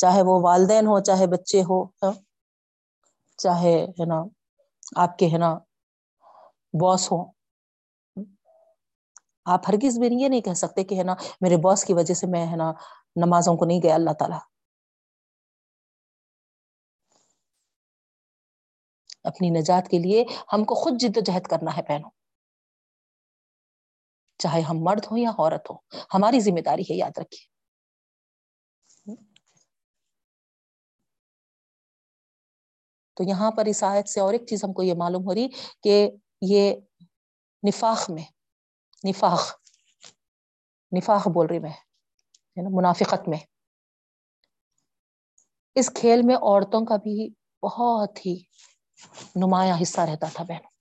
چاہے وہ والدین ہو، چاہے بچے ہو، چاہے، ہے نا، آپ کے، ہے نا، باس ہو، آپ ہرگز بھی یہ نہیں کہہ سکتے کہ، ہے نا، میرے باس کی وجہ سے میں، ہے نا، نمازوں کو نہیں گیا اللہ تعالیٰ۔ اپنی نجات کے لیے ہم کو خود جد و جہد کرنا ہے بہنوں، چاہے ہم مرد ہوں یا عورت ہو، ہماری ذمہ داری ہے، یاد رکھیے۔ تو یہاں پر اس آیت سے اور ایک چیز ہم کو یہ معلوم ہو رہی کہ یہ نفاق میں، نفاق بول رہی میں، ہے نا، منافقت میں، اس کھیل میں عورتوں کا بھی بہت ہی نمایاں حصہ رہتا تھا بہنوں،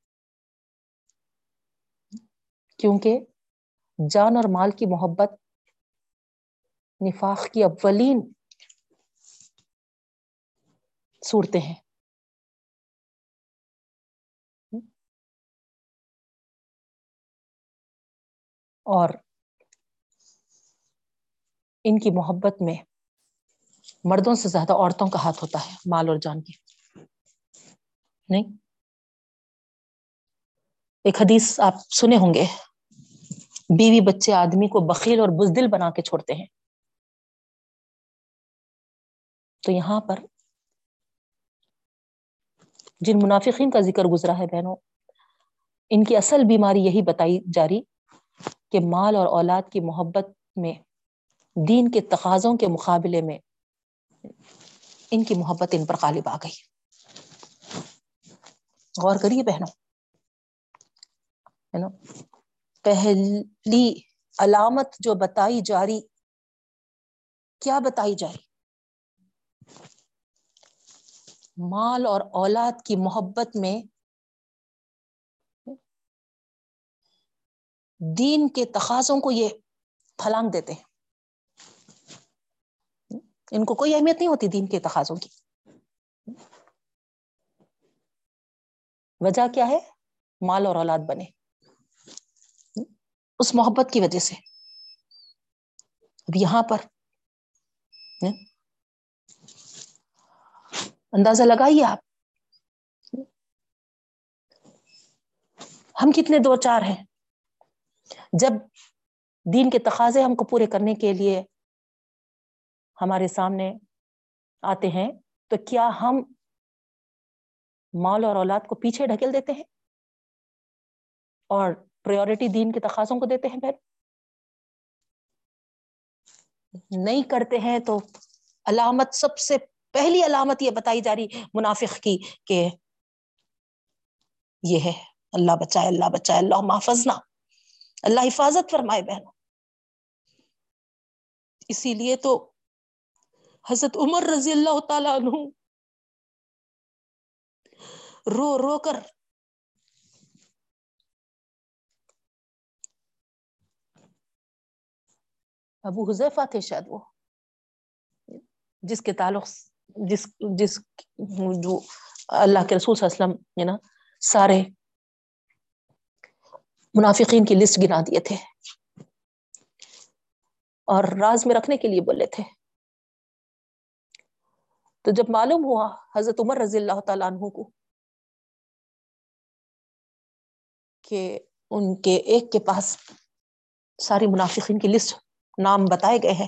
کیونکہ جان اور مال کی محبت نفاق کی اولین صورتیں ہیں۔ اور ان کی محبت میں مردوں سے زیادہ عورتوں کا ہاتھ ہوتا ہے، مال اور جان کی، نہیں؟ ایک حدیث آپ سنے ہوں گے، بیوی بچے آدمی کو بخیل اور بزدل بنا کے چھوڑتے ہیں۔ تو یہاں پر جن منافقین کا ذکر گزرا ہے بہنوں، ان کی اصل بیماری یہی بتائی جا رہی کہ مال اور اولاد کی محبت میں دین کے تقاضوں کے مقابلے میں ان کی محبت ان پر غالب آ گئی. غور کریے بہنوں، ہے نا، پہلی علامت جو بتائی جا رہی، کیا بتائی جا رہی؟ مال اور اولاد کی محبت میں دین کے تقاضوں کو یہ پھلانگ دیتے ہیں، ان کو کوئی اہمیت نہیں ہوتی دین کے تقاضوں کی. وجہ کیا ہے؟ مال اور اولاد بنے اس محبت کی وجہ سے. اب یہاں پر اندازہ لگائیے آپ، ہم کتنے دو چار ہیں جب دین کے تقاضے ہم کو پورے کرنے کے لیے ہمارے سامنے آتے ہیں، تو کیا ہم مال اور اولاد کو پیچھے ڈھکیل دیتے ہیں اور پریورٹی دین کے تقاضوں کو دیتے ہیں؟ پھر نہیں کرتے ہیں. تو علامت، سب سے پہلی علامت یہ بتائی جا رہی منافق کی کہ یہ ہے، اللہ بچائے، اللہ بچائے، اللہ محفظنا، اللہ حفاظت فرمائے. بہنوں اسی لیے تو حضرت عمر رضی اللہ تعالیٰ عنہ رو رو کر ابو حذیفہ تھے شاید وہ، جس کے تعلق جس جس جو اللہ کے رسول صلی اللہ علیہ وسلم نا سارے منافقین کی لسٹ گنا دیے تھے اور راز میں رکھنے کے لیے بولے تھے. تو جب معلوم ہوا حضرت عمر رضی اللہ تعالیٰ عنہ کو کہ ان کے ایک کے پاس ساری منافقین کی لسٹ نام بتائے گئے ہیں،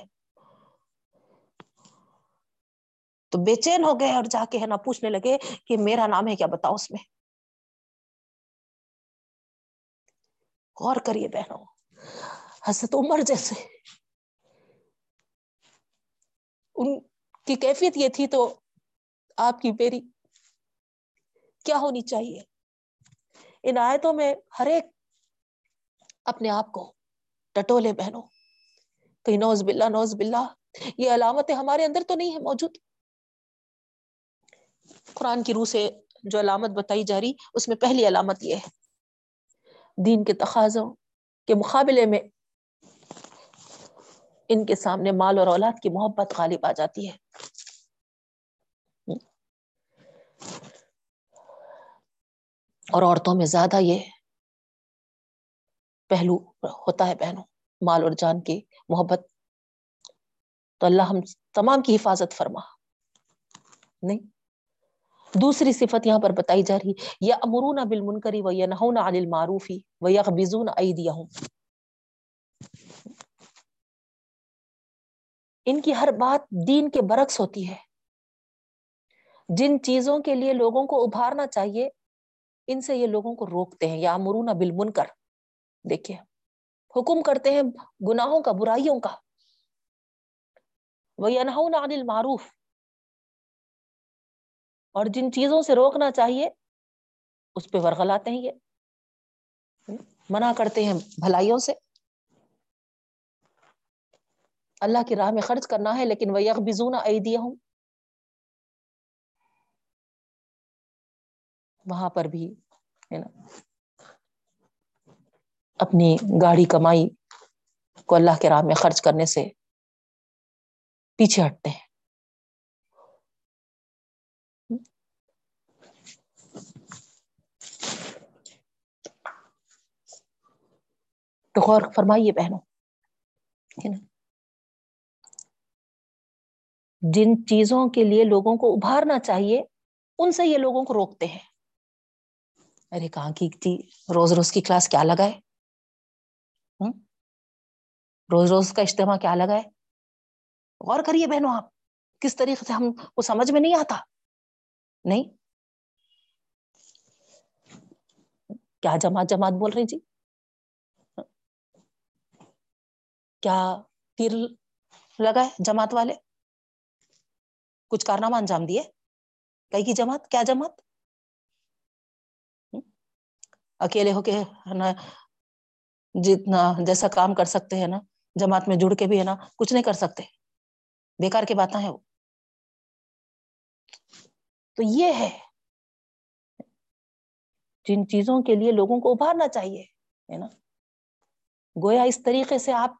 تو بے چین ہو گئے اور جا کے ہے نا پوچھنے لگے کہ میرا نام ہے کیا، بتاؤ اس میں. غور کریے بہنوں، حضرت عمر جیسے، ان کی کیفیت یہ تھی، تو آپ کی میری کیا ہونی چاہیے؟ ان آیتوں میں ہر ایک اپنے آپ کو ٹٹولے بہنوں، کہ نوز باللہ نوز باللہ یہ علامتیں ہمارے اندر تو نہیں ہے موجود. قرآن کی روح سے جو علامت بتائی جا رہی اس میں پہلی علامت یہ ہے، دین کے تقاضوں کے مقابلے میں ان کے سامنے مال اور اولاد کی محبت غالب آ جاتی ہے. اور عورتوں میں زیادہ یہ پہلو ہوتا ہے بہنوں، مال اور جان کی محبت. تو اللہ ہم تمام کی حفاظت فرما. نہیں، دوسری صفت یہاں پر بتائی جا رہی، یأمرون بالمنکر وینہون عن المعروف ویغبزون ایدیہم. ان کی ہر بات دین کے برعکس ہوتی ہے. جن چیزوں کے لیے لوگوں کو ابھارنا چاہیے ان سے یہ لوگوں کو روکتے ہیں. یأمرون بالمنکر، دیکھیے حکم کرتے ہیں گناہوں کا، برائیوں کا. وینہون عن المعروف، اور جن چیزوں سے روکنا چاہیے اس پہ ورغلاتے ہیں، یہ منع کرتے ہیں بھلائیوں سے. اللہ کی راہ میں خرچ کرنا ہے لیکن وَيَغْبِزُونَ أَيْدِيَهُمْ، وہاں پر بھی ہے نا اپنی گاڑی کمائی کو اللہ کے راہ میں خرچ کرنے سے پیچھے ہٹتے ہیں. تو غور فرمائیے بہنوں، ہے نا، جن چیزوں کے لیے لوگوں کو ابھارنا چاہیے ان سے یہ لوگوں کو روکتے ہیں. ارے کہاں کی تھی روز روز کی کلاس، کیا لگائے روز روز کا اجتماع، کیا لگائے. غور کریے بہنوں آپ، کس طریقے سے ہم کو سمجھ میں نہیں آتا. نہیں، کیا جماعت بول رہی جی، کیا تیر لگائے جماعت والے، کچھ کارنامہ انجام دیے. کئی کی جماعت کیا جماعت اکیلے ہو کے ہے نا جتنا جیسا کام کر سکتے ہیں نا جماعت میں جڑ کے بھی ہے نا کچھ نہیں کر سکتے, بیکار کی باتیں ہیں وہ. تو یہ ہے جن چیزوں کے لیے لوگوں کو ابھارنا چاہیے ہے نا. گویا اس طریقے سے آپ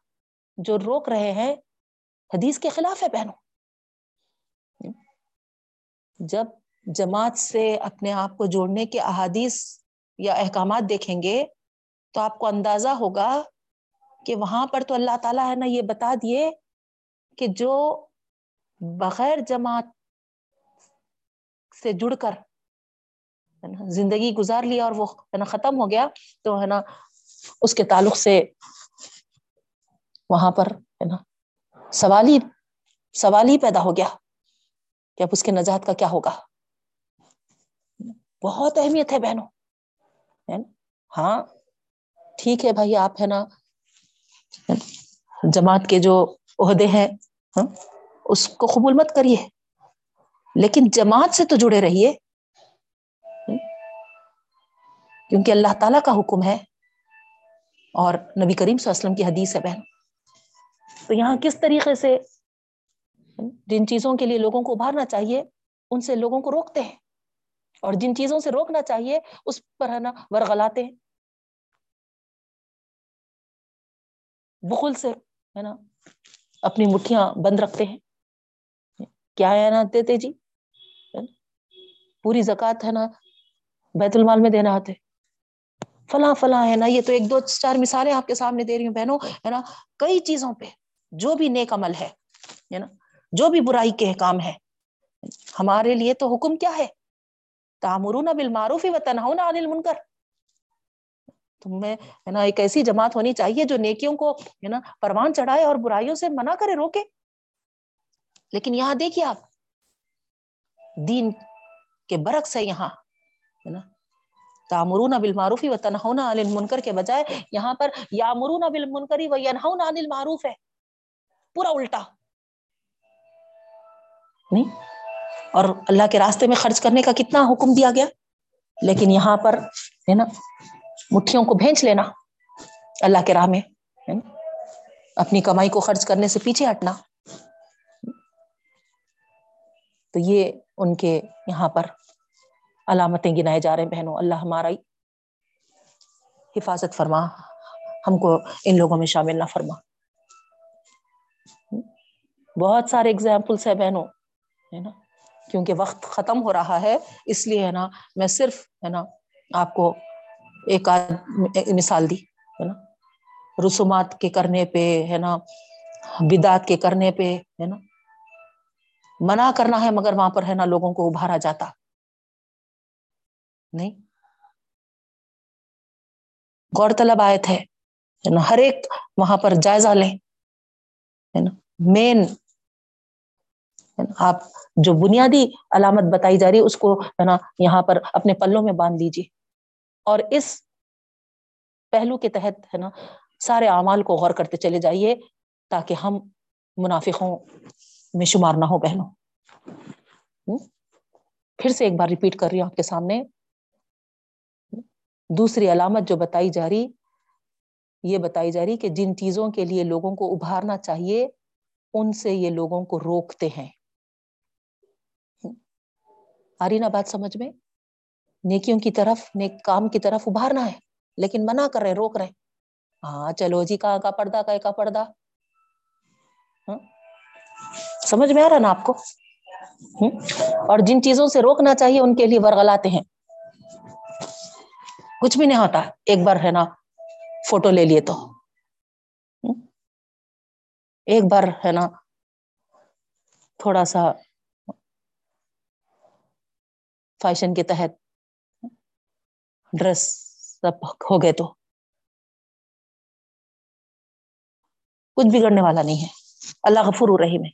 جو روک رہے ہیں حدیث کے خلاف ہے بہنوں. جب جماعت سے اپنے آپ کو جوڑنے کے احادیث یا احکامات دیکھیں گے تو آپ کو اندازہ ہوگا کہ وہاں پر تو اللہ تعالیٰ ہے نا یہ بتا دیے کہ جو بغیر جماعت سے جڑ کر زندگی گزار لیا اور وہ ہے نا ختم ہو گیا تو ہے نا اس کے تعلق سے وہاں پر ہے نا سوال ہی پیدا ہو گیا کہ اب اس کے نجات کا کیا ہوگا. بہت اہمیت ہے بہنوں. ہاں ٹھیک ہے بھائی, آپ ہے نا جماعت کے جو عہدے ہیں اس کو قبول مت کریے, لیکن جماعت سے تو جڑے رہیے کیونکہ اللہ تعالیٰ کا حکم ہے اور نبی کریم صلی اللہ علیہ وسلم کی حدیث ہے بہن. تو یہاں کس طریقے سے جن چیزوں کے لیے لوگوں کو ابھارنا چاہیے ان سے لوگوں کو روکتے ہیں, اور جن چیزوں سے روکنا چاہیے اس پر ہے نا ورغلاتے ہیں, بخل سے ہے نا اپنی مٹھیاں بند رکھتے ہیں. کیا ہے نا دیتے جی, پوری زکوٰۃ ہے نا بیت المال میں دینا آتے, فلاں فلاں ہے نا. یہ تو ایک دو چار مثالیں آپ کے سامنے دے رہی ہوں بہنوں ہے نا. کئی چیزوں پہ جو بھی نیک عمل ہے نا, جو بھی برائی کے احکام ہے, ہمارے لیے تو حکم کیا ہے, تامرون بالمعروف و تنہون عن المنکر. تمہیں ہے نا ایک ایسی جماعت ہونی چاہیے جو نیکیوں کو ہے نا پروان چڑھائے اور برائیوں سے منع کرے, روکے. لیکن یہاں دیکھیے آپ, دین کے برعکس ہے یہاں ہے نا, تامرون بالمعروف و تنہون عن المنکر کے بجائے یہاں پر یامرون بالمنکر و ینہون عن المعروف ہے. پورا الٹا نہیں. اور اللہ کے راستے میں خرچ کرنے کا کتنا حکم دیا گیا, لیکن یہاں پر ہے نا مٹھیوں کو بھینچ لینا اللہ کے راہ میں, اپنی کمائی کو خرچ کرنے سے پیچھے ہٹنا. تو یہ ان کے یہاں پر علامتیں گنائے جا رہے ہیں بہنوں. اللہ ہمارا حفاظت فرما, ہم کو ان لوگوں میں شامل نہ فرما. بہت سارے ایگزامپلس ہیں بہنوں ہے نا, کیونکہ وقت ختم ہو رہا ہے اس لیے ہے نا میں صرف ہے نا آپ کو ایک مثال دی ہے نا. رسومات کے کرنے پہ ہے نا, بدعت کے کرنے پہ ہے نا منع کرنا ہے, مگر وہاں پر ہے نا لوگوں کو ابھارا جاتا نہیں. غور طلب آیت ہے نا, ہر ایک وہاں پر جائزہ لیں ہے نا. مین آپ جو بنیادی علامت بتائی جا رہی ہے اس کو ہے نا یہاں پر اپنے پلوں میں باندھ لیجیے, اور اس پہلو کے تحت ہے نا سارے اعمال کو غور کرتے چلے جائیے تاکہ ہم منافقوں میں شمار نہ ہو بہنوں. پھر سے ایک بار ریپیٹ کر رہی ہوں آپ کے سامنے, دوسری علامت جو بتائی جا رہی یہ بتائی جا رہی کہ جن چیزوں کے لیے لوگوں کو ابھارنا چاہیے ان سے یہ لوگوں کو روکتے ہیں. آ رہی نا بات سمجھ میں, نیکیوں کی طرف, نیک کام کی طرف ابھارنا ہے لیکن منع کر رہے, روک رہے. ہاں چلو جی, کہاں کا پردہ, کہاں کا پردہ. سمجھ میں آ رہا نا آپ کو. اور جن چیزوں سے روکنا چاہیے ان کے لیے ورغلاتے ہیں, کچھ بھی نہیں ہوتا. ایک بار ہے نا فوٹو لے لیے تو, ایک بار ہے نا تھوڑا سا فیشن کے تحت ڈریس سب ہو گئے تو کچھ بگڑنے والا نہیں ہے. اللہ غفور الرحیم ہے.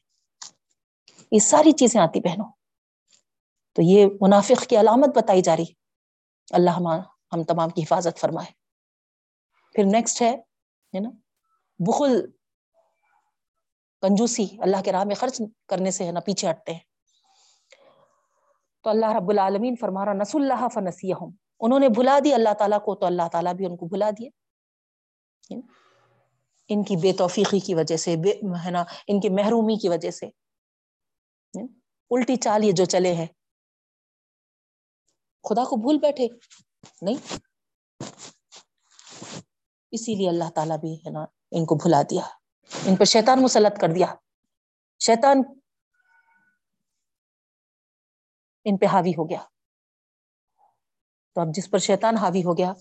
یہ ساری چیزیں آتی بہنوں. تو یہ منافق کی علامت بتائی جا رہی. اللہ ہم تمام کی حفاظت فرمائے. پھر نیکسٹ ہے نا بخل, کنجوسی. اللہ کے راہ میں خرچ کرنے سے ہے نا پیچھے ہٹتے ہیں. تو اللہ رب العالمین فرما رہا نسوا اللہ فنسیہم، انہوں نے بھلا دی اللہ تعالیٰ کو تو اللہ تعالیٰ بھی ان کو بھلا دیے، ان کی بے توفیقی کی وجہ سے، ہے نا، ان کی محرومی کی وجہ سے الٹی چال یہ جو چلے ہیں، خدا کو بھول بیٹھے نہیں، اسی لیے اللہ تعالیٰ بھی ہے نا ان کو بھلا دیا، ان پہ شیطان مسلط کر دیا، شیطان ان پہ حاوی ہو گیا۔ تو اب جس پر شیطان حاوی ہو گیا،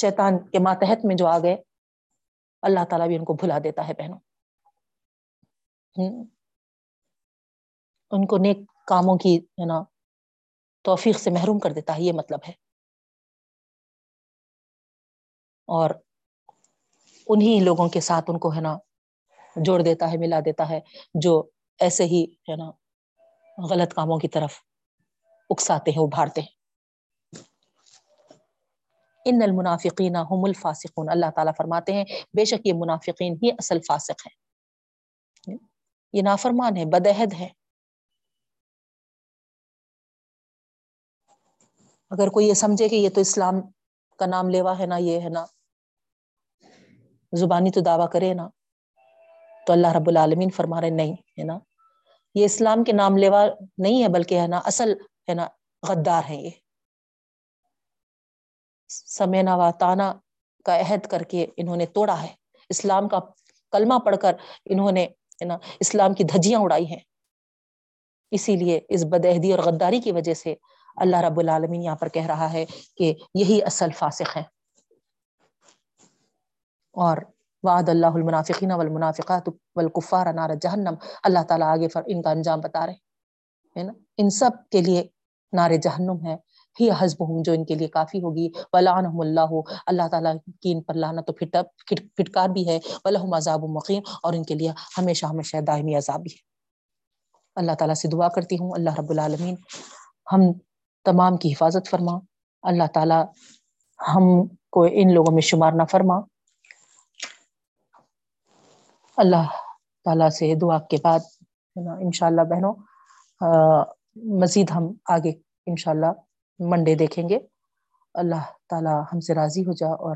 شیطان کے ماتحت میں جو آ گئے، اللہ تعالیٰ بھی ان کو بھلا دیتا ہے بہنوں، ان کو نیک کاموں کی ہے نا توفیق سے محروم کر دیتا ہے، یہ مطلب ہے۔ اور انہی لوگوں کے ساتھ ان کو ہے نا جوڑ دیتا ہے، ملا دیتا ہے، جو ایسے ہی ہے نا غلط کاموں کی طرف اکساتے ہیں، ابھارتے ہیں۔ ان المنافقین هم الفاسقون، اللہ تعالیٰ فرماتے ہیں بے شک یہ منافقین ہی اصل فاسق ہیں، یہ نافرمان ہے، بدعہد ہے۔ اگر کوئی یہ سمجھے کہ یہ تو اسلام کا نام لیوا ہے نا، یہ ہے نا زبانی تو دعویٰ کرے نا، تو اللہ رب العالمین فرما رہے نہیں ہے نا، یہ اسلام کے نام لیوا نہیں ہے، بلکہ ہے نا اصل ہے نا غدار ہیں۔ یہ سمینا و تانا کا عہد کر کے انہوں نے توڑا ہے، اسلام کا کلمہ پڑھ کر انہوں نے ہے نا اسلام کی دھجیاں اڑائی ہیں، اسی لیے اس بدعہدی اور غداری کی وجہ سے اللہ رب العالمین یہاں پر کہہ رہا ہے کہ یہی اصل فاسق ہیں۔ اور وعد اللہ المنافقین والمنافقات والکفار نار جہنم، اللہ تعالیٰ آگے ان کا انجام بتا رہے ہیں نا، ان سب کے لیے نار جہنم ہے، ہی حسبہم جو ان کے لیے کافی ہوگی، ولعنہم اللہ، اللہ تعالیٰ کی ان پر لعنت تو پھٹکار بھی ہے، ولہم عذاب مقیم، اور ان کے لیے ہمیشہ ہمیشہ دائمی عذاب بھی ہے۔ اللہ تعالیٰ سے دعا کرتی ہوں اللہ رب العالمین ہم تمام کی حفاظت فرما، اللہ تعالیٰ ہم کو ان لوگوں میں شمار نہ فرما۔ اللہ تعالیٰ سے دعا کے بعد انشاءاللہ بہنوں مزید ہم آگے انشاءاللہ منڈے دیکھیں گے۔ اللہ تعالیٰ ہم سے راضی ہو جا اور